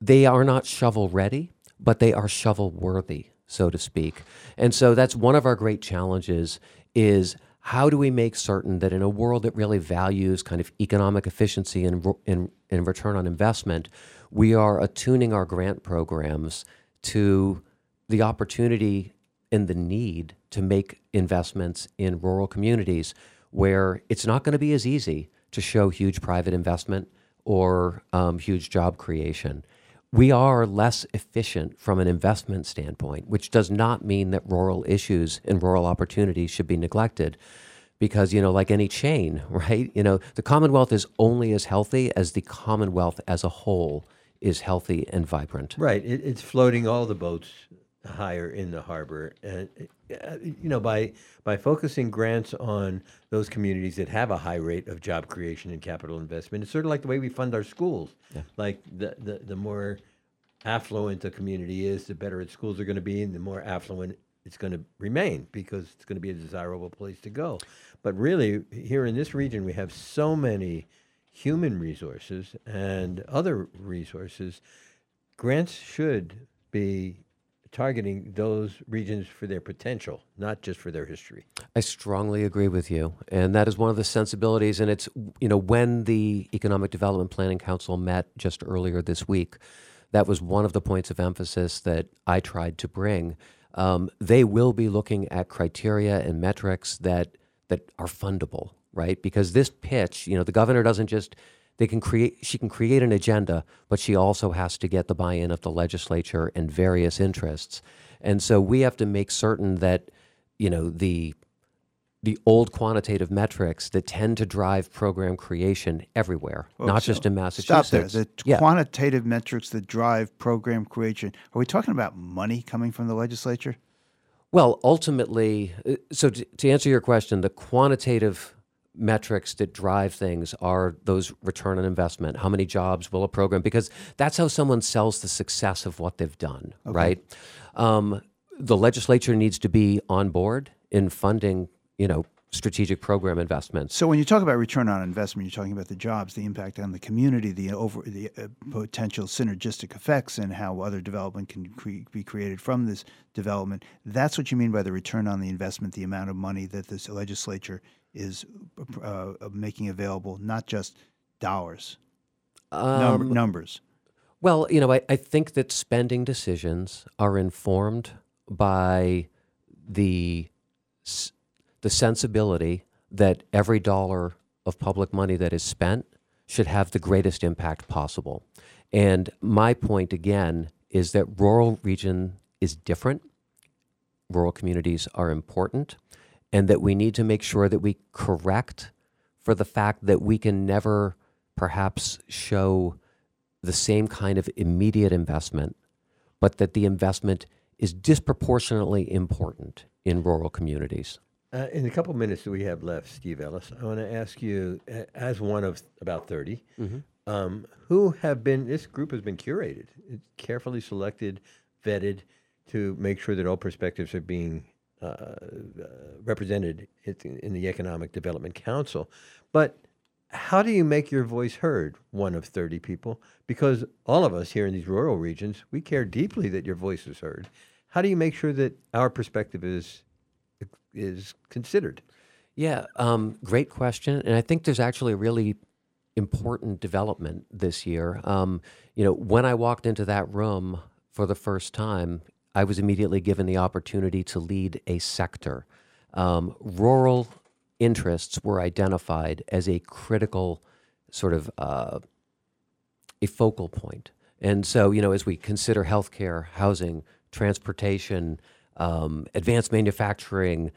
They are not shovel ready, but they are shovel worthy, so to speak. And so that's one of our great challenges is how do we make certain that in a world that really values kind of economic efficiency and, and, and return on investment, we are attuning our grant programs to the opportunity and the need to make investments in rural communities where it's not going to be as easy to show huge private investment or um, huge job creation. We are less efficient from an investment standpoint, which does not mean that rural issues and rural opportunities should be neglected because, you know, like any chain, right? You know, the Commonwealth is only as healthy as the Commonwealth as a whole is healthy and vibrant. Right. It, it's floating all the boats higher in the harbor. And, you know, by by focusing grants on those communities that have a high rate of job creation and capital investment, it's sort of like the way we fund our schools. Yeah. Like the, the, the more affluent a community is, the better its schools are going to be, and the more affluent it's going to remain because it's going to be a desirable place to go. But really, here in this region, we have so many human resources and other resources. Grants should be targeting those regions for their potential, not just for their history. I strongly agree with you. And that is one of the sensibilities. And it's, you know, when the Economic Development Planning Council met just earlier this week, that was one of the points of emphasis that I tried to bring. Um, they will be looking at criteria and metrics that that are fundable, right? Because this pitch, you know, the governor doesn't just, they can create, she can create an agenda, but she also has to get the buy-in of the legislature and various interests. And so we have to make certain that, you know, the the old quantitative metrics that tend to drive program creation everywhere, oh, not so. just in Massachusetts. Stop there. The t- yeah. quantitative metrics that drive program creation. Are we talking about money coming from the legislature? Well, ultimately, so to, to answer your question, the quantitative metrics that drive things are those return on investment. How many jobs will a program, because that's how someone sells the success of what they've done, okay. right? Um, the legislature needs to be on board in funding, you know, strategic program investments. So when you talk about return on investment, you're talking about the jobs, the impact on the community, the over the uh, potential synergistic effects and how other development can cre- be created from this development. That's what you mean by the return on the investment, the amount of money that this legislature is uh, making available, not just dollars, um, num- numbers. Well, you know, I, I think that spending decisions are informed by the the sensibility that every dollar of public money that is spent should have the greatest impact possible. And my point, again, is that rural region is different. Rural communities are important. And that we need to make sure that we correct for the fact that we can never perhaps show the same kind of immediate investment, but that the investment is disproportionately important in rural communities. Uh, in the couple minutes that we have left, Steve Ellis, I want to ask you, as one of about thirty, mm-hmm. um, who have been, this group has been curated, carefully selected, vetted to make sure that all perspectives are being Uh, uh, represented in the Economic Development Council. But how do you make your voice heard, one of thirty people? Because all of us here in these rural regions, we care deeply that your voice is heard. How do you make sure that our perspective is is considered? Yeah, um, great question. And I think there's actually a really important development this year. Um, you know, when I walked into that room for the first time, I was immediately given the opportunity to lead a sector. Um, rural interests were identified as a critical sort of uh, a focal point. And so, you know, as we consider healthcare, housing, transportation, um, advanced manufacturing,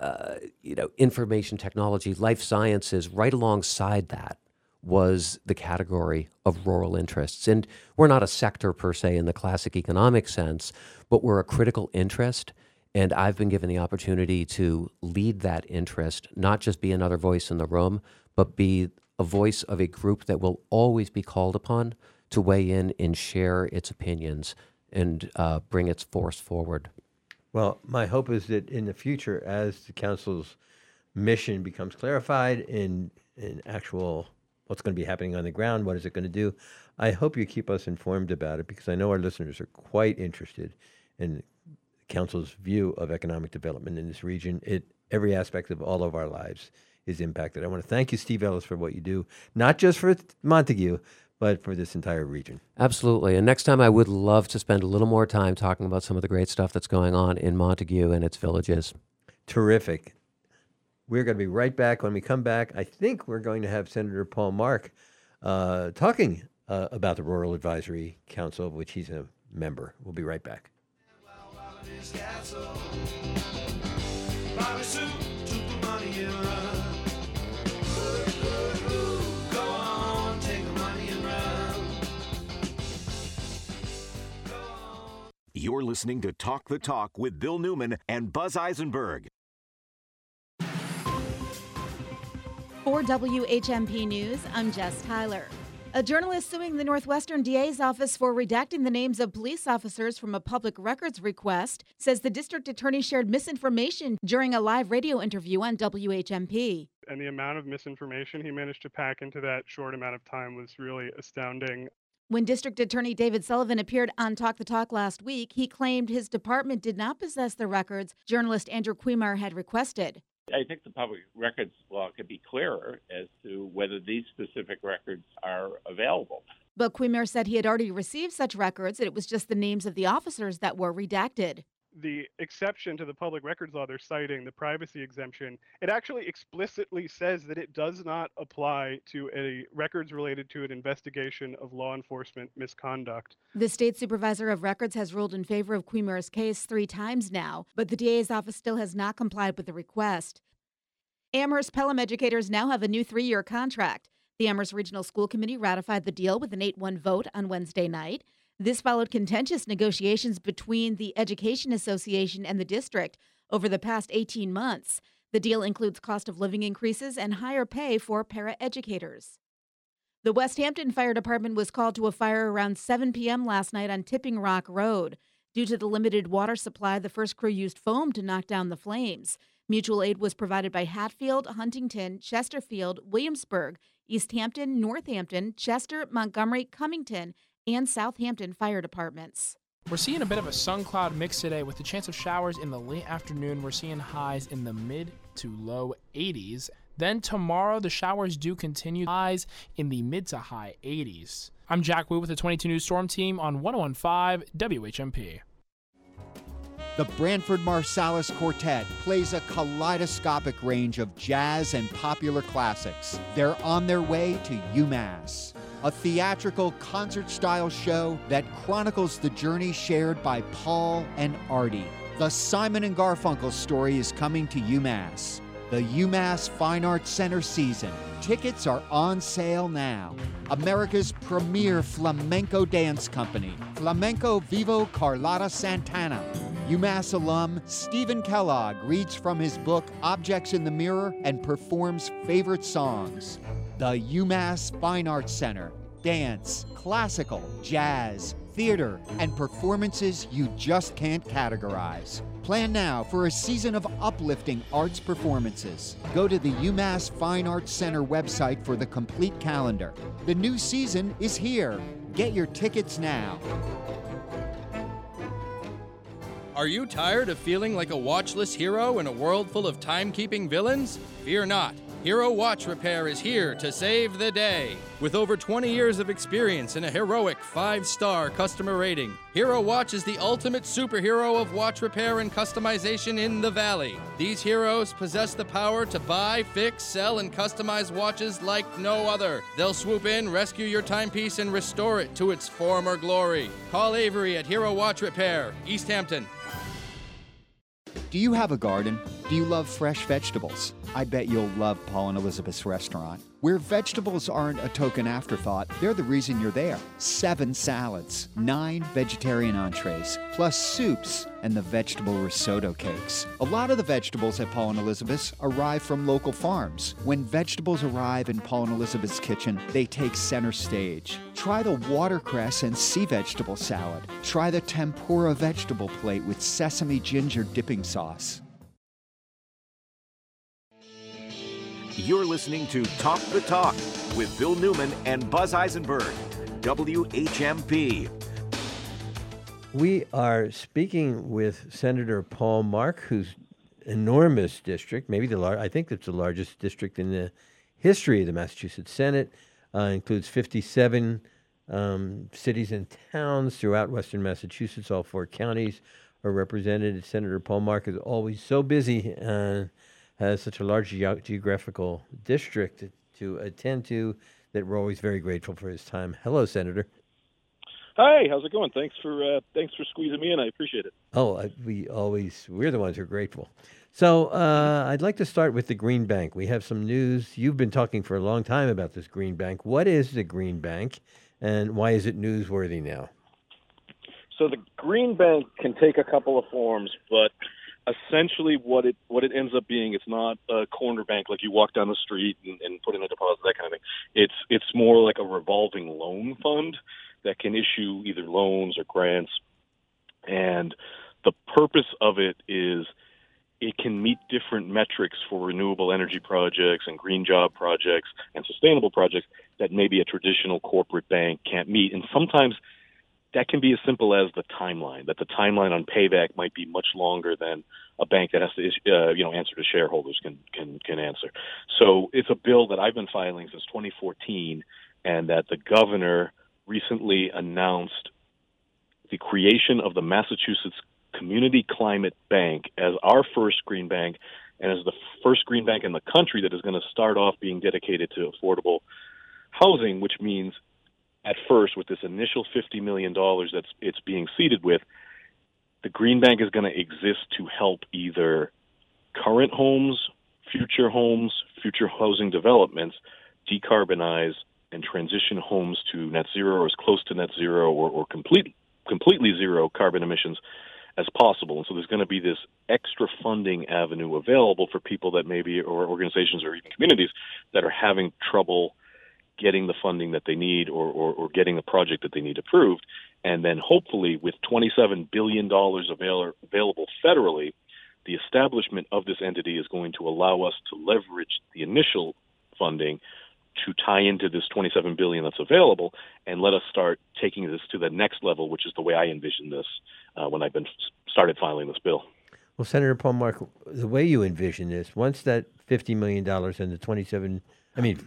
uh, you know, information technology, life sciences, right alongside that was the category of rural interests. And we're not a sector per se in the classic economic sense, but we're a critical interest. And I've been given the opportunity to lead that interest, not just be another voice in the room, but be a voice of a group that will always be called upon to weigh in and share its opinions and uh, bring its force forward. Well, my hope is that in the future, as the council's mission becomes clarified in in actual what's going to be happening on the ground, what is it going to do. I hope you keep us informed about it, because I know our listeners are quite interested in Council's view of economic development in this region. It every aspect of all of our lives is impacted. I want to thank you, Steve Ellis, for what you do, not just for Montague, but for this entire region. Absolutely. And next time I would love to spend a little more time talking about some of the great stuff that's going on in Montague and its villages. Terrific. We're going to be right back. When we come back, I think we're going to have Senator Paul Mark uh, talking uh, about the Rural Advisory Council, of which he's a member. We'll be right back. You're listening to Talk the Talk with Bill Newman and Buzz Eisenberg. For W H M P News, I'm Jess Tyler. A journalist suing the Northwestern D A's office for redacting the names of police officers from a public records request says the district attorney shared misinformation during a live radio interview on W H M P. And the amount of misinformation he managed to pack into that short amount of time was really astounding. When District Attorney David Sullivan appeared on Talk the Talk last week, he claimed his department did not possess the records journalist Andrew Cuimar had requested. I think the public records law could be clearer as to whether these specific records are available. But Cuimar said he had already received such records, and it was just the names of the officers that were redacted. The exception to the public records law they're citing, the privacy exemption, it actually explicitly says that it does not apply to any records related to an investigation of law enforcement misconduct. The state supervisor of records has ruled in favor of Cuimar's case three times now, but the D A's office still has not complied with the request. Amherst Pelham educators now have a new three-year contract. The Amherst Regional School Committee ratified the deal with an eight one vote on Wednesday night. This followed contentious negotiations between the Education Association and the district over the past eighteen months. The deal includes cost of living increases and higher pay for paraeducators. The West Hampton Fire Department was called to a fire around seven p.m. last night on Tipping Rock Road. Due to the limited water supply, the first crew used foam to knock down the flames. Mutual aid was provided by Hatfield, Huntington, Chesterfield, Williamsburg, East Hampton, Northampton, Chester, Montgomery, Cummington, and Southampton fire departments. We're seeing a bit of a sun cloud mix today with the chance of showers in the late afternoon. We're seeing highs in the mid to low eighties. Then tomorrow, the showers do continue, highs in the mid to high eighties. I'm Jack Wu with the twenty-two News Storm Team on one oh one point five W H M P. The Branford Marsalis Quartet plays a kaleidoscopic range of jazz and popular classics. They're on their way to UMass, a theatrical concert-style show that chronicles the journey shared by Paul and Artie. The Simon and Garfunkel Story is coming to UMass. The UMass Fine Arts Center season. Tickets are on sale now. America's premier flamenco dance company, Flamenco Vivo Carlotta Santana. UMass alum Stephen Kellogg reads from his book Objects in the Mirror and performs favorite songs. The UMass Fine Arts Center. Dance, classical, jazz, theater, and performances you just can't categorize. Plan now for a season of uplifting arts performances. Go to the UMass Fine Arts Center website for the complete calendar. The new season is here. Get your tickets now. Are you tired of feeling like a watchless hero in a world full of timekeeping villains? Fear not. Hero Watch Repair is here to save the day. With over twenty years of experience and a heroic five-star customer rating, Hero Watch is the ultimate superhero of watch repair and customization in the Valley. These heroes possess the power to buy, fix, sell, and customize watches like no other. They'll swoop in, rescue your timepiece, and restore it to its former glory. Call Avery at Hero Watch Repair, East Hampton. Do you have a garden? Do you love fresh vegetables? I bet you'll love Paul and Elizabeth's restaurant, where vegetables aren't a token afterthought. They're the reason you're there. Seven salads, nine vegetarian entrees, plus soups, and the vegetable risotto cakes. A lot of the vegetables at Paul and Elizabeth's arrive from local farms. When vegetables arrive in Paul and Elizabeth's kitchen, they take center stage. Try the watercress and sea vegetable salad. Try the tempura vegetable plate with sesame ginger dipping sauce. You're listening to Talk the Talk with Bill Newman and Buzz Eisenberg, W H M P. We are speaking with Senator Paul Mark, whose enormous district, maybe the lar- I think it's the largest district in the history of the Massachusetts Senate, uh, includes fifty-seven um, cities and towns throughout western Massachusetts. All four counties are represented. Senator Paul Mark is always so busy, uh, has such a large ge- geographical district to attend to that we're always very grateful for his time. Hello, Senator. Hi, how's it going? Thanks for uh, thanks for squeezing me in. I appreciate it. Oh, uh, we always, we're the ones who are grateful. So uh, I'd like to start with the Green Bank. We have some news. You've been talking for a long time about this Green Bank. What is the Green Bank, and why is it newsworthy now? So the Green Bank can take a couple of forms, but essentially what it what it ends up being, it's not a corner bank like you walk down the street and, and put in a deposit, that kind of thing. It's it's more like a revolving loan fund that can issue either loans or grants. And the purpose of it is it can meet different metrics for renewable energy projects and green job projects and sustainable projects that maybe a traditional corporate bank can't meet. And sometimes that can be as simple as the timeline, that the timeline on payback might be much longer than a bank that has to uh, you know, answer to shareholders can, can, can answer. So it's a bill that I've been filing since twenty fourteen, and that the governor recently announced the creation of the Massachusetts Community Climate Bank as our first Green Bank, and as the first Green Bank in the country that is going to start off being dedicated to affordable housing, which means at first with this initial fifty million dollars that's it's being seeded with, the Green Bank is going to exist to help either current homes, future homes, future housing developments decarbonize and transition homes to net zero, or as close to net zero, or, or complete, completely zero carbon emissions as possible. And so there's going to be this extra funding avenue available for people that maybe, or organizations or even communities that are having trouble getting the funding that they need, or, or, or getting the project that they need approved. And then hopefully with twenty-seven billion dollars avail- available federally, the establishment of this entity is going to allow us to leverage the initial funding to tie into this twenty-seven billion dollars that's available, and let us start taking this to the next level, which is the way I envision this uh, when I've been started filing this bill. Well, Senator Paul Mark, the way you envision this, once that fifty million dollars and the twenty-seven, I mean,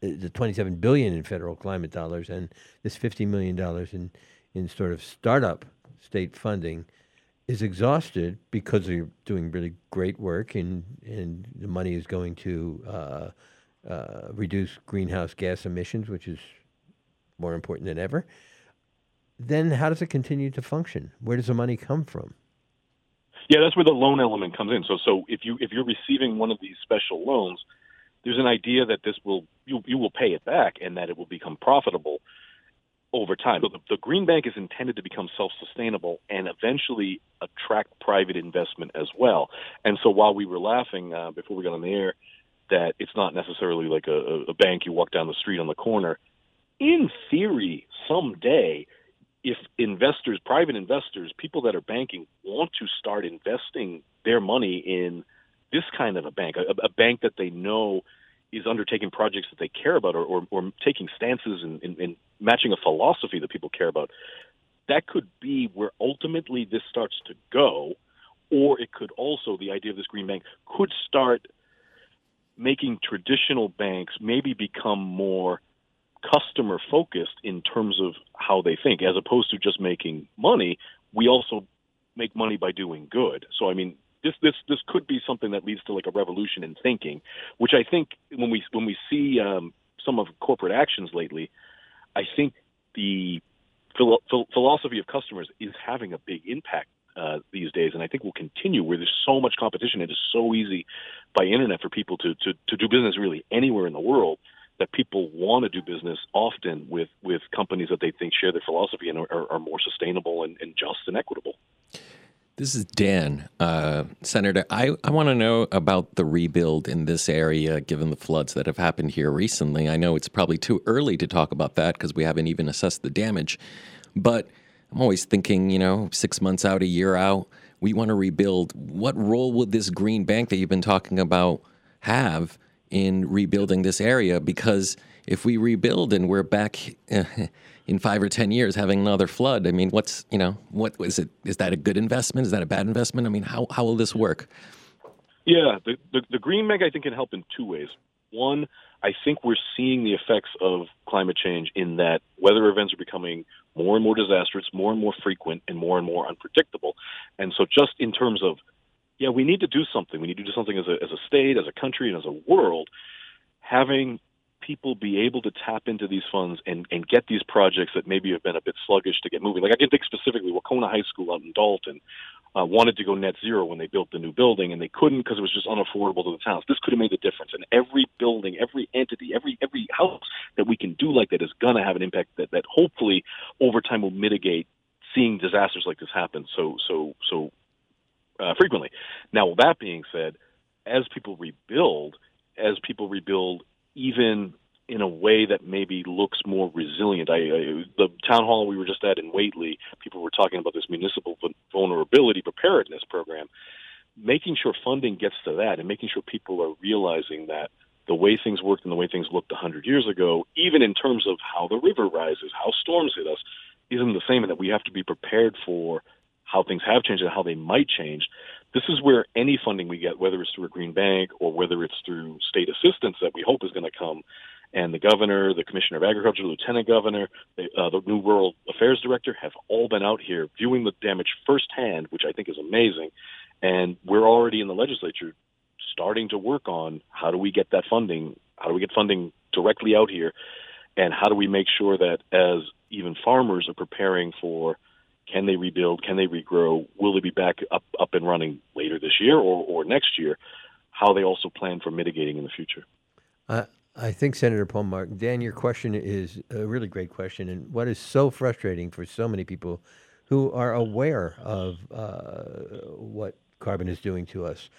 the twenty-seven billion dollars in federal climate dollars and this fifty million dollars in, in sort of startup state funding is exhausted, because you're doing really great work, and, and the money is going to Uh, Uh, reduce greenhouse gas emissions, which is more important than ever, then how does it continue to function? Where does the money come from? Yeah, that's where the loan element comes in. So so if, you, if you're receiving one of these special loans, there's an idea that this will you, you will pay it back, and that it will become profitable over time. So the, the Green Bank is intended to become self-sustainable and eventually attract private investment as well. And so while we were laughing uh, before we got on the air, that it's not necessarily like a, a bank you walk down the street on the corner. In theory, someday, if investors, private investors, people that are banking, want to start investing their money in this kind of a bank, a, a bank that they know is undertaking projects that they care about, or, or, or taking stances and, and, and matching a philosophy that people care about, that could be where ultimately this starts to go. Or it could also, the idea of this Green Bank could start making traditional banks maybe become more customer-focused in terms of how they think. As opposed to just making money, we also make money by doing good. So, I mean, this this this could be something that leads to like a revolution in thinking, which I think when we when we see um, some of corporate actions lately, I think the philo- phil- philosophy of customers is having a big impact Uh, these days, and I think will continue, where there's so much competition. It is so easy by internet for people to, to, to do business really anywhere in the world, that people want to do business often with, with companies that they think share their philosophy and are, are more sustainable and, and just and equitable. This is Dan. Uh, Senator, I, I want to know about the rebuild in this area, given the floods that have happened here recently. I know it's probably too early to talk about that because we haven't even assessed the damage, but I'm always thinking, you know, six months out, a year out, we want to rebuild. What role would this Green Bank that you've been talking about have in rebuilding this area, because if we rebuild and we're back in five or ten years having another flood, I mean, what's, you know, what is it? Is that a good investment? Is that a bad investment? I mean, how, how will this work? Yeah, the, the, the Green Bank, I think, can help in two ways. One, I think we're seeing the effects of climate change in that weather events are becoming more and more disastrous, more and more frequent, and more and more unpredictable. And so just in terms of, yeah, we need to do something. We need to do something as a, as a state, as a country, and as a world. Having people be able to tap into these funds and, and get these projects that maybe have been a bit sluggish to get moving. Like I can think specifically, Wacona High School out in Dalton uh, wanted to go net zero when they built the new building, and they couldn't because it was just unaffordable to the towns. This could have made a difference. And every building, every entity, every every house that we can do like that is going to have an impact that, that hopefully over time will mitigate seeing disasters like this happen so so so uh, frequently. Now, with that being said, as people rebuild, as people rebuild, even in a way that maybe looks more resilient. I, I, the town hall we were just at in Whately, people were talking about this municipal vulnerability preparedness program, making sure funding gets to that and making sure people are realizing that the way things worked and the way things looked one hundred years ago, even in terms of how the river rises, how storms hit us, isn't the same, and that we have to be prepared for how things have changed and how they might change. This is where any funding we get, whether it's through a Green Bank or whether it's through state assistance that we hope is going to come, and the governor, the commissioner of agriculture, the lieutenant governor, the, uh, the new rural affairs director have all been out here viewing the damage firsthand, which I think is amazing. And we're already in the legislature starting to work on how do we get that funding, how do we get funding directly out here, and how do we make sure that as even farmers are preparing for can they rebuild? Can they regrow? Will they be back up, up and running later this year or, or next year? How they also plan for mitigating in the future? Uh, I think, Senator Paul Mark, Dan, your question is a really great question, and what is so frustrating for so many people who are aware of uh, what carbon is doing to us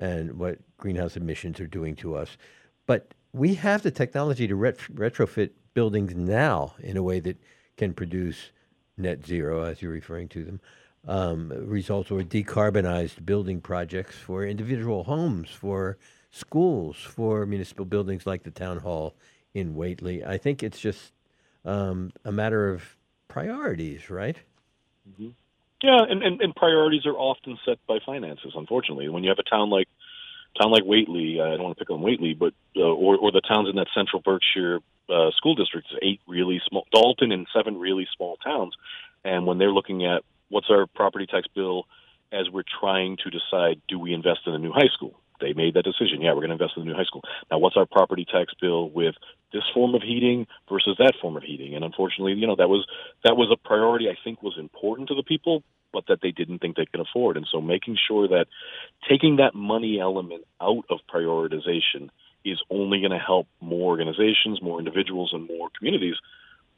and what greenhouse emissions are doing to us. But we have the technology to ret- retrofit buildings now in a way that can produce net zero, as you're referring to them, um, results or decarbonized building projects for individual homes, for schools, for municipal buildings like the town hall in Whately. I think it's just um, a matter of priorities, right? Mm-hmm. Yeah, and, and, and priorities are often set by finances, unfortunately. When you have a town like town like Whately, uh, I don't want to pick on Whately, but uh, or, or the towns in that central Berkshire Uh, school districts, eight really small, Dalton and seven really small towns. And when they're looking at what's our property tax bill as we're trying to decide, do we invest in a new high school? They made that decision. Yeah, we're going to invest in a new high school. Now, what's our property tax bill with this form of heating versus that form of heating? And unfortunately, you know, that was that was a priority I think was important to the people, but that they didn't think they could afford. And so making sure that taking that money element out of prioritization is only going to help more organizations, more individuals, and more communities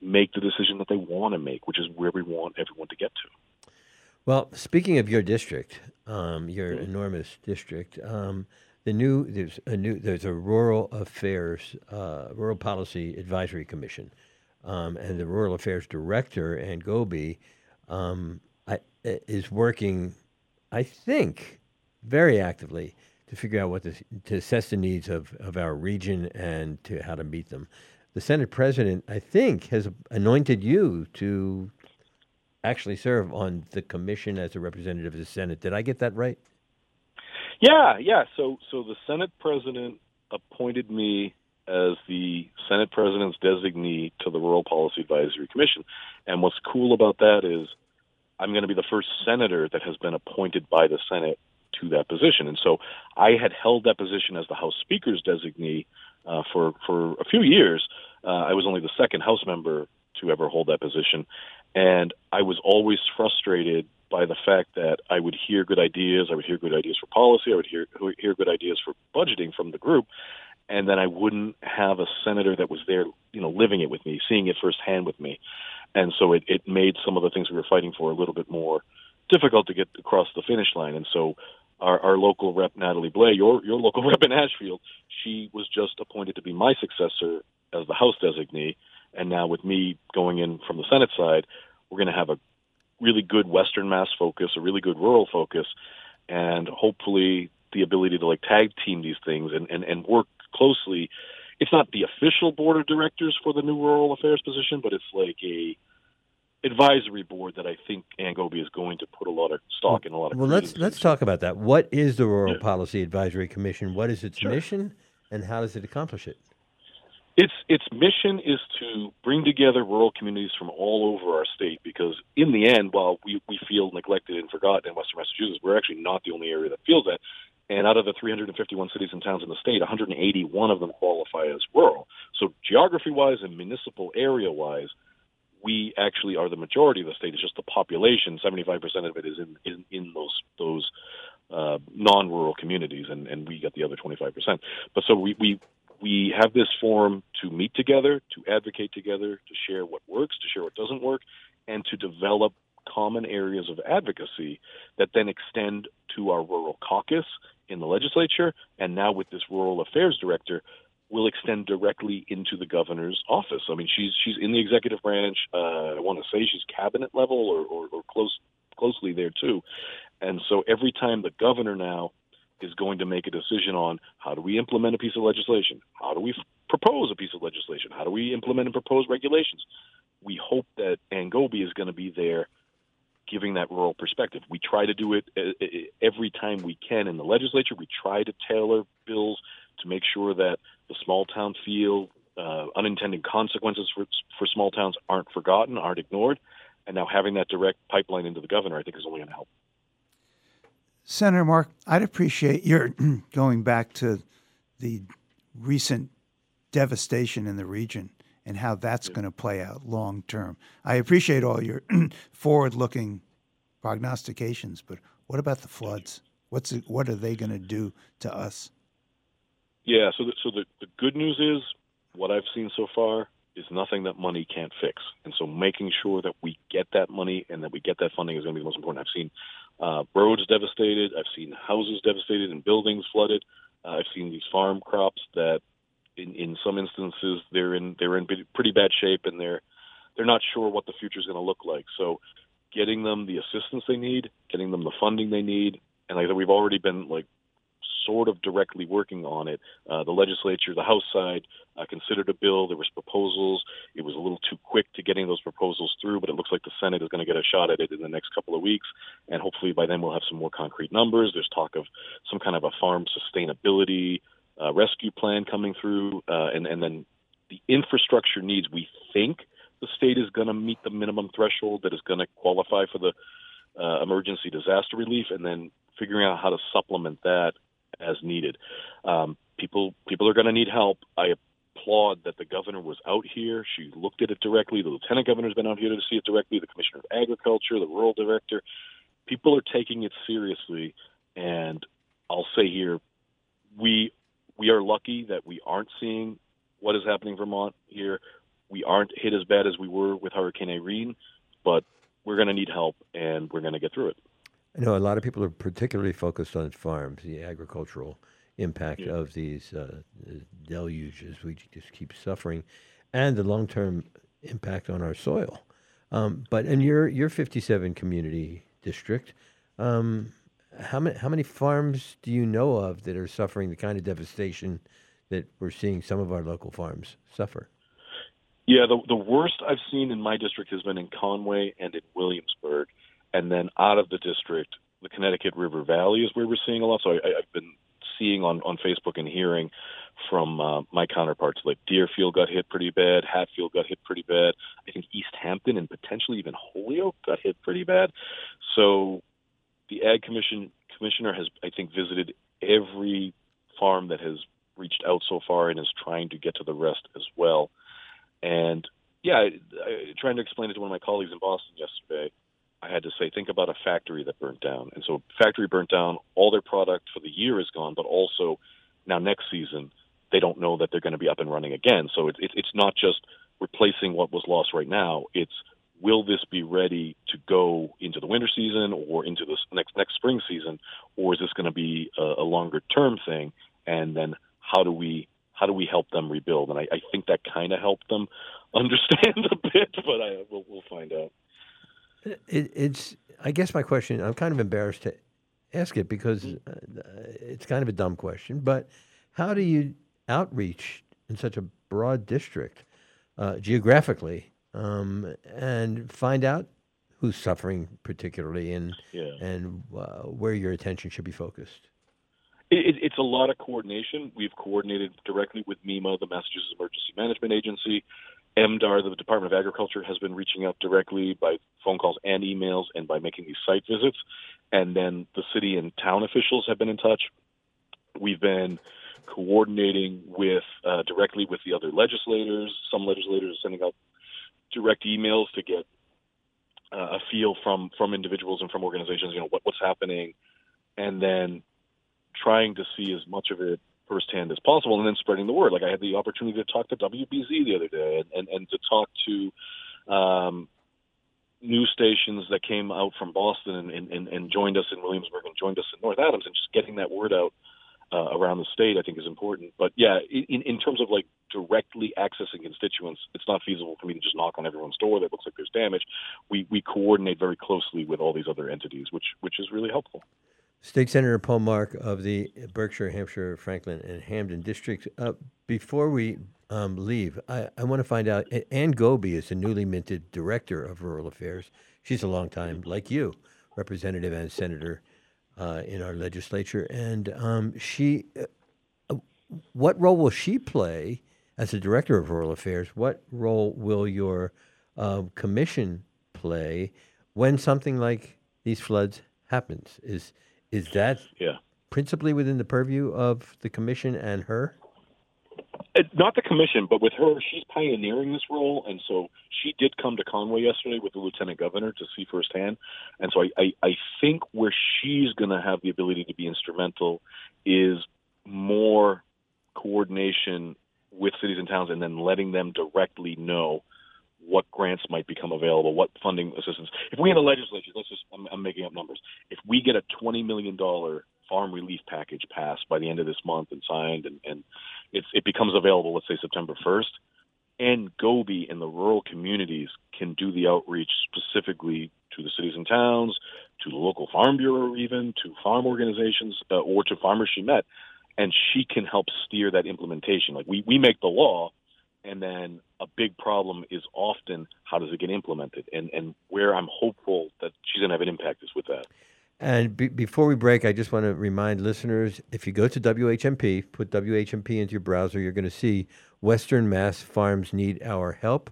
make the decision that they want to make, which is where we want everyone to get to. Well, speaking of your district, um, your mm-hmm. enormous district, um, the new there's a new there's a Rural Affairs uh, Rural Policy Advisory Commission, um, and the Rural Affairs Director Ann Goby um, I, is working, I think, very actively to figure out what to, to assess the needs of, of our region and to how to meet them. The Senate President, I think, has anointed you to actually serve on the commission as a representative of the Senate. Did I get that right? Yeah, yeah. So, so the Senate President appointed me as the Senate President's designee to the Rural Policy Advisory Commission. And what's cool about that is I'm going to be the first senator that has been appointed by the Senate to that position. And so I had held that position as the House Speaker's designee uh, for, for a few years. Uh, I was only the second House member to ever hold that position. And I was always frustrated by the fact that I would hear good ideas. I would hear good ideas for policy. I would hear, hear good ideas for budgeting from the group. And then I wouldn't have a senator that was there, you know, living it with me, seeing it firsthand with me. And so it, it made some of the things we were fighting for a little bit more difficult to get across the finish line. And so Our, our local rep, Natalie Blais, your your local rep in Ashfield, she was just appointed to be my successor as the House designee. And now with me going in from the Senate side, we're going to have a really good Western Mass focus, a really good rural focus, and hopefully the ability to like tag team these things and, and, and work closely. It's not the official board of directors for the new rural affairs position, but it's like a advisory board that I think Angobi is going to put a lot of stock in, a lot of. Well, let's let's talk about that. What is the Rural yeah. Policy Advisory Commission? What is its sure. mission, and how does it accomplish it? Its its mission is to bring together rural communities from all over our state, because in the end, while we, we feel neglected and forgotten in Western Massachusetts, we're actually not the only area that feels that. And out of the three hundred fifty-one cities and towns in the state, one hundred eighty-one of them qualify as rural. So geography-wise and municipal area-wise, we actually are the majority of the state. It's just the population. seventy-five percent of it is in, in, in those those uh, non-rural communities, and, and we got the other twenty-five percent. But so we... we We have this forum to meet together, to advocate together, to share what works, to share what doesn't work, and to develop common areas of advocacy that then extend to our rural caucus in the legislature. And now with this rural affairs director, will extend directly into the governor's office. I mean, she's she's in the executive branch. Uh, I want to say she's cabinet level or, or, or close closely there too. And so every time the governor now is going to make a decision on how do we implement a piece of legislation, how do we f- propose a piece of legislation, how do we implement and propose regulations, we hope that Angobi is going to be there giving that rural perspective. We try to do it uh, every time we can in the legislature. We try to tailor bills to make sure that the small-town feel, uh, unintended consequences for, for small towns aren't forgotten, aren't ignored, and now having that direct pipeline into the governor I think is only going to help. Senator Mark, I'd appreciate your going back to the recent devastation in the region and how that's yeah. going to play out long term. I appreciate all your forward-looking prognostications, but what about the floods? What's it, what are they going to do to us? Yeah, so the, so the, the good news is what I've seen so far is nothing that money can't fix. And so making sure that we get that money and that we get that funding is going to be the most important. I've seen Uh, roads devastated. I've seen houses devastated and buildings flooded. Uh, I've seen these farm crops that, in, in some instances, they're in they're in pretty bad shape, and they're they're not sure what the future is going to look like. So, getting them the assistance they need, getting them the funding they need, and like we've already been like sort of directly working on it. Uh, the legislature, the House side, uh, considered a bill. There was proposals. It was a little too quick to getting those proposals through, but it looks like the Senate is going to get a shot at it in the next couple of weeks, and hopefully by then we'll have some more concrete numbers. There's talk of some kind of a farm sustainability uh, rescue plan coming through, uh, and, and then the infrastructure needs. We think the state is going to meet the minimum threshold that is going to qualify for the uh, emergency disaster relief, and then figuring out how to supplement that as needed. Um, people people are going to need help. I applaud that the governor was out here. She looked at it directly. The lieutenant governor's been out here to see it directly. The commissioner of agriculture, the rural director. People are taking it seriously. And I'll say here, we we are lucky that we aren't seeing what is happening in Vermont here. We aren't hit as bad as we were with Hurricane Irene, but we're going to need help, and we're going to get through it. I know a lot of people are particularly focused on farms, the agricultural impact yeah. of these uh, deluges. We just keep suffering, and the long-term impact on our soil. Um, but in your your fifty-seven community district, um, how many how many farms do you know of that are suffering the kind of devastation that we're seeing some of our local farms suffer? Yeah, the the worst I've seen in my district has been in Conway and in Williamsburg. And then out of the district, the Connecticut River Valley is where we're seeing a lot. So I, I've been seeing on, on Facebook and hearing from uh, my counterparts, like Deerfield got hit pretty bad, Hatfield got hit pretty bad. I think East Hampton and potentially even Holyoke got hit pretty bad. So the Ag Commission commissioner has, I think, visited every farm that has reached out so far and is trying to get to the rest as well. And, yeah, I, I, trying to explain it to one of my colleagues in Boston yesterday, I had to say, think about a factory that burnt down. And so factory burnt down, all their product for the year is gone, but also now next season, they don't know that they're going to be up and running again. So it, it, it's not just replacing what was lost right now. It's will this be ready to go into the winter season or into this next next spring season, or is this going to be a, a longer-term thing? And then how do we how do we help them rebuild? And I, I think that kind of helped them understand a bit, but I, we'll, we'll find out. It, it's, I guess my question, I'm kind of embarrassed to ask it because it's kind of a dumb question, but how do you outreach in such a broad district uh, geographically um, and find out who's suffering particularly and yeah. and uh, where your attention should be focused? It, it's a lot of coordination. We've coordinated directly with MEMA, the Massachusetts Emergency Management Agency. M D A R, the Department of Agriculture, has been reaching out directly by phone calls and emails and by making these site visits. And then the city and town officials have been in touch. We've been coordinating with uh, directly with the other legislators. Some legislators are sending out direct emails to get uh, a feel from, from individuals and from organizations, you know, what, what's happening, and then trying to see as much of it firsthand as possible, and then spreading the word. Like, I had the opportunity to talk to W B Z the other day and, and, and to talk to um, news stations that came out from Boston and, and, and joined us in Williamsburg and joined us in North Adams, and just getting that word out uh, around the state, I think, is important. But, yeah, in, in terms of, like, directly accessing constituents, it's not feasible for me to just knock on everyone's door that looks like there's damage. We, we coordinate very closely with all these other entities, which which is really helpful. State Senator Paul Mark of the Berkshire, Hampshire, Franklin, and Hamden districts. Uh, before we um, leave, I, I want to find out, Ann Goby is the newly minted director of Rural Affairs. She's a long time, like you, representative and senator uh, in our legislature. And um, she, uh, what role will she play as the director of Rural Affairs? What role will your uh, commission play when something like these floods happens? Is Is that yeah. principally within the purview of the commission and her? Not the commission, but with her, she's pioneering this role. And so she did come to Conway yesterday with the lieutenant governor to see firsthand. And so I, I, I think where she's going to have the ability to be instrumental is more coordination with cities and towns, and then letting them directly know what grants might become available, what funding assistance. If we in the legislature, let's just, I'm, I'm making up numbers. If we get a twenty million dollars farm relief package passed by the end of this month and signed, and, and it's, it becomes available, let's say September first, and Goby and the rural communities can do the outreach specifically to the cities and towns, to the local farm bureau even, to farm organizations, uh, or to farmers she met, and she can help steer that implementation. Like, we, we make the law, and then a big problem is often how does it get implemented, and and where I'm hopeful that she's going to have an impact is with that. And be, before we break, I just want to remind listeners, if you go to W H M P, put W H M P into your browser, you're going to see Western Mass Farms Need Our Help,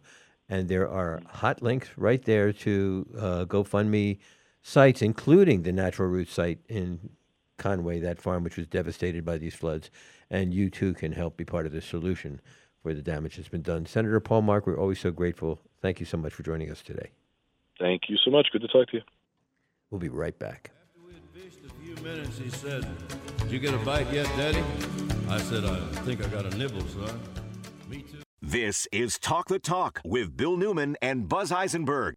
and there are hot links right there to uh, GoFundMe sites, including the Natural Roots site in Conway, that farm which was devastated by these floods, and you too can help be part of the solution where the damage has been done. Senator Paul Mark, we're always so grateful. Thank you so much for joining us today. Thank you so much. Good to talk to you. We'll be right back. After we had fished a few minutes, he said, "Did you get a bite yet, Daddy?" I said, "I think I got a nibble, son." Me too. This is Talk the Talk with Bill Newman and Buzz Eisenberg.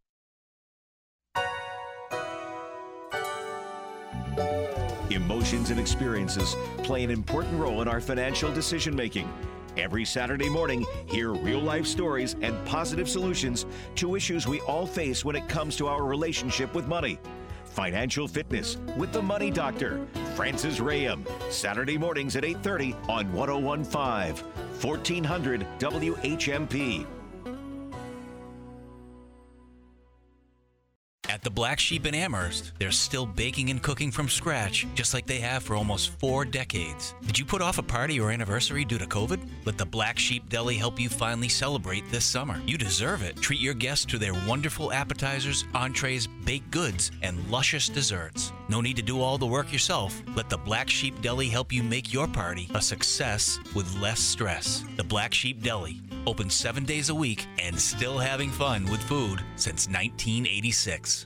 Emotions and experiences play an important role in our financial decision-making. Every Saturday morning, hear real-life stories and positive solutions to issues we all face when it comes to our relationship with money. Financial Fitness with the Money Doctor, Francis Rayum. Saturday mornings at eight thirty on one oh one point five, fourteen hundred W H M P. At the Black Sheep in Amherst, they're still baking and cooking from scratch, just like they have for almost four decades. Did you put off a party or anniversary due to COVID? Let the Black Sheep Deli help you finally celebrate this summer. You deserve it. Treat your guests to their wonderful appetizers, entrees, baked goods, and luscious desserts. No need to do all the work yourself. Let the Black Sheep Deli help you make your party a success with less stress. The Black Sheep Deli, open seven days a week and still having fun with food since nineteen eighty-six.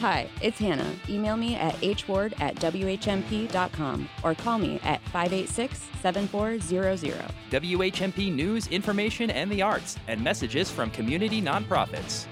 Hi, it's Hannah. Email me at h ward at w h m p dot com or call me at five eight six, seven four zero zero. W H M P News, Information, and the Arts, and messages from community nonprofits.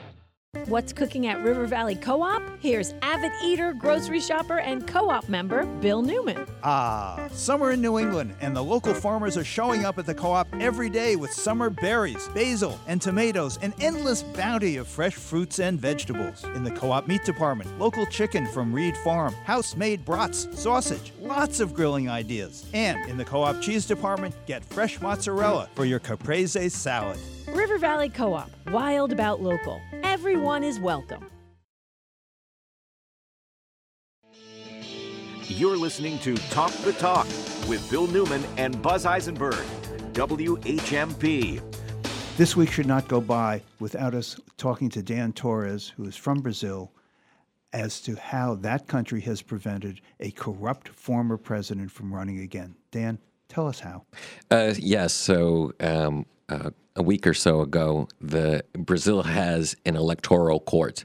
What's cooking at River Valley Co-op? Here's avid eater, grocery shopper, and co-op member Bill Newman. Ah, summer in New England, and the local farmers are showing up at the co-op every day with summer berries, basil, and tomatoes, an endless bounty of fresh fruits and vegetables. In the co-op meat department, local chicken from Reed Farm, house-made brats, sausage, lots of grilling ideas. And in the co-op cheese department, get fresh mozzarella for your caprese salad. River Valley Co-op, wild about local. Everyone is welcome. You're listening to Talk the Talk with Bill Newman and Buzz Eisenberg, W H M P. This week should not go by without us talking to Dan Torres, who is from Brazil, as to how that country has prevented a corrupt former president from running again. Dan, tell us how. Uh, yes, so... Um, uh, A week or so ago, the Brazil has an electoral court,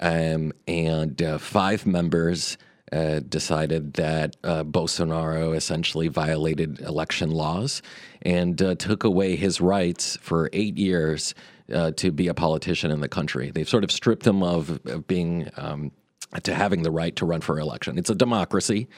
um, and uh, five members uh, decided that uh, Bolsonaro essentially violated election laws and uh, took away his rights for eight years uh, to be a politician in the country. They've sort of stripped him of, of being um, to having the right to run for election. It's a democracy.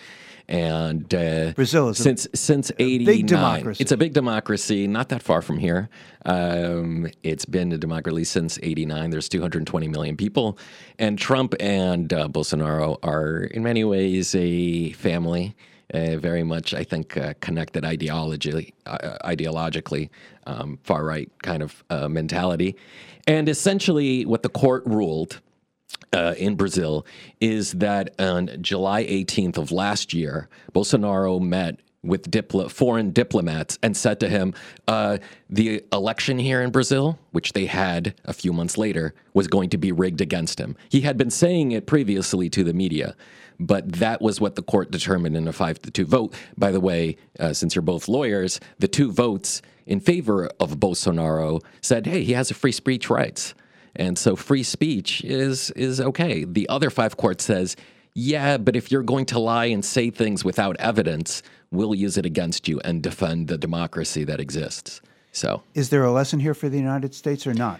And uh, Brazil is since a, since eighty-nine, it's a big democracy, not that far from here. Um, it's been a democracy since eighty-nine. There's two hundred twenty million people, and Trump and uh, Bolsonaro are in many ways a family, uh, very much I think uh, connected ideology, uh, ideologically, um, far right kind of uh, mentality, and essentially what the court ruled. Uh, in Brazil, is that on July eighteenth of last year, Bolsonaro met with dipl- foreign diplomats and said to him, uh, the election here in Brazil, which they had a few months later, was going to be rigged against him. He had been saying it previously to the media, but that was what the court determined in a five to two vote. By the way, uh, since you're both lawyers, the two votes in favor of Bolsonaro said, hey, he has a free speech rights. And so free speech is is okay. The other five court says, yeah, but if you're going to lie and say things without evidence, we'll use it against you and defend the democracy that exists. So, is there a lesson here for the United States or not?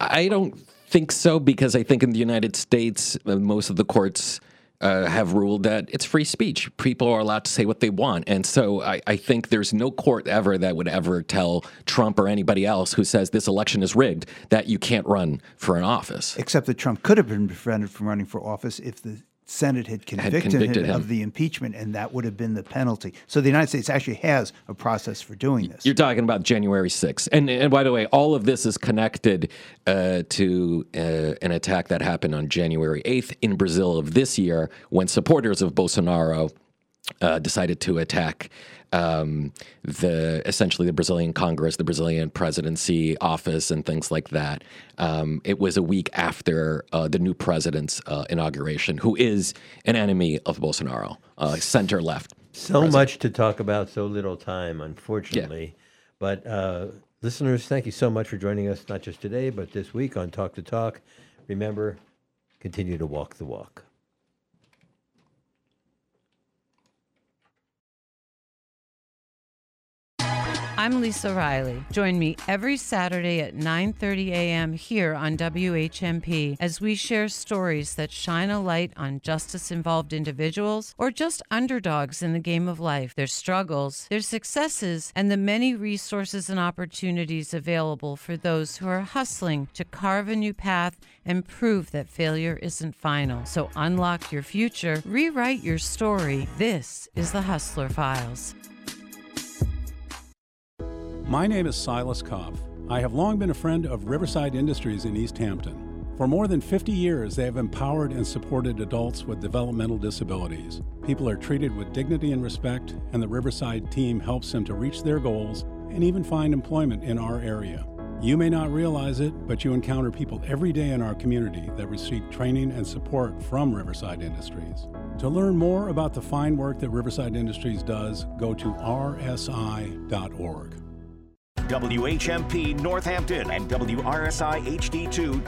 I don't think so, because I think in the United States, most of the courts uh, have ruled that it's free speech. People are allowed to say what they want. And so I, I think there's no court ever that would ever tell Trump or anybody else who says this election is rigged that you can't run for an office. Except that Trump could have been prevented from running for office if the Senate had convicted, had convicted him, him of the impeachment, and that would have been the penalty. So the United States actually has a process for doing this. You're talking about January sixth. And, and by the way, all of this is connected uh, to uh, an attack that happened on January eighth in Brazil of this year when supporters of Bolsonaro uh, decided to attack um, the essentially the Brazilian Congress, the Brazilian presidency office, and things like that. Um, it was a week after uh, the new president's uh, inauguration, who is an enemy of Bolsonaro, uh, center-left. So president. Much to talk about, so little time, unfortunately. Yeah. But uh, listeners, thank you so much for joining us, not just today, but this week on Talk to Talk. Remember, continue to walk the walk. I'm Lisa Riley. Join me every Saturday at nine thirty a.m. here on W H M P as we share stories that shine a light on justice-involved individuals or just underdogs in the game of life, their struggles, their successes, and the many resources and opportunities available for those who are hustling to carve a new path and prove that failure isn't final. So unlock your future, rewrite your story. This is The Hustler Files. My name is Silas Kopf. I have long been a friend of Riverside Industries in East Hampton. For more than fifty years, they have empowered and supported adults with developmental disabilities. People are treated with dignity and respect, and the Riverside team helps them to reach their goals and even find employment in our area. You may not realize it, but you encounter people every day in our community that receive training and support from Riverside Industries. To learn more about the fine work that Riverside Industries does, go to R S I dot org. W H M P Northampton and W R S I H D two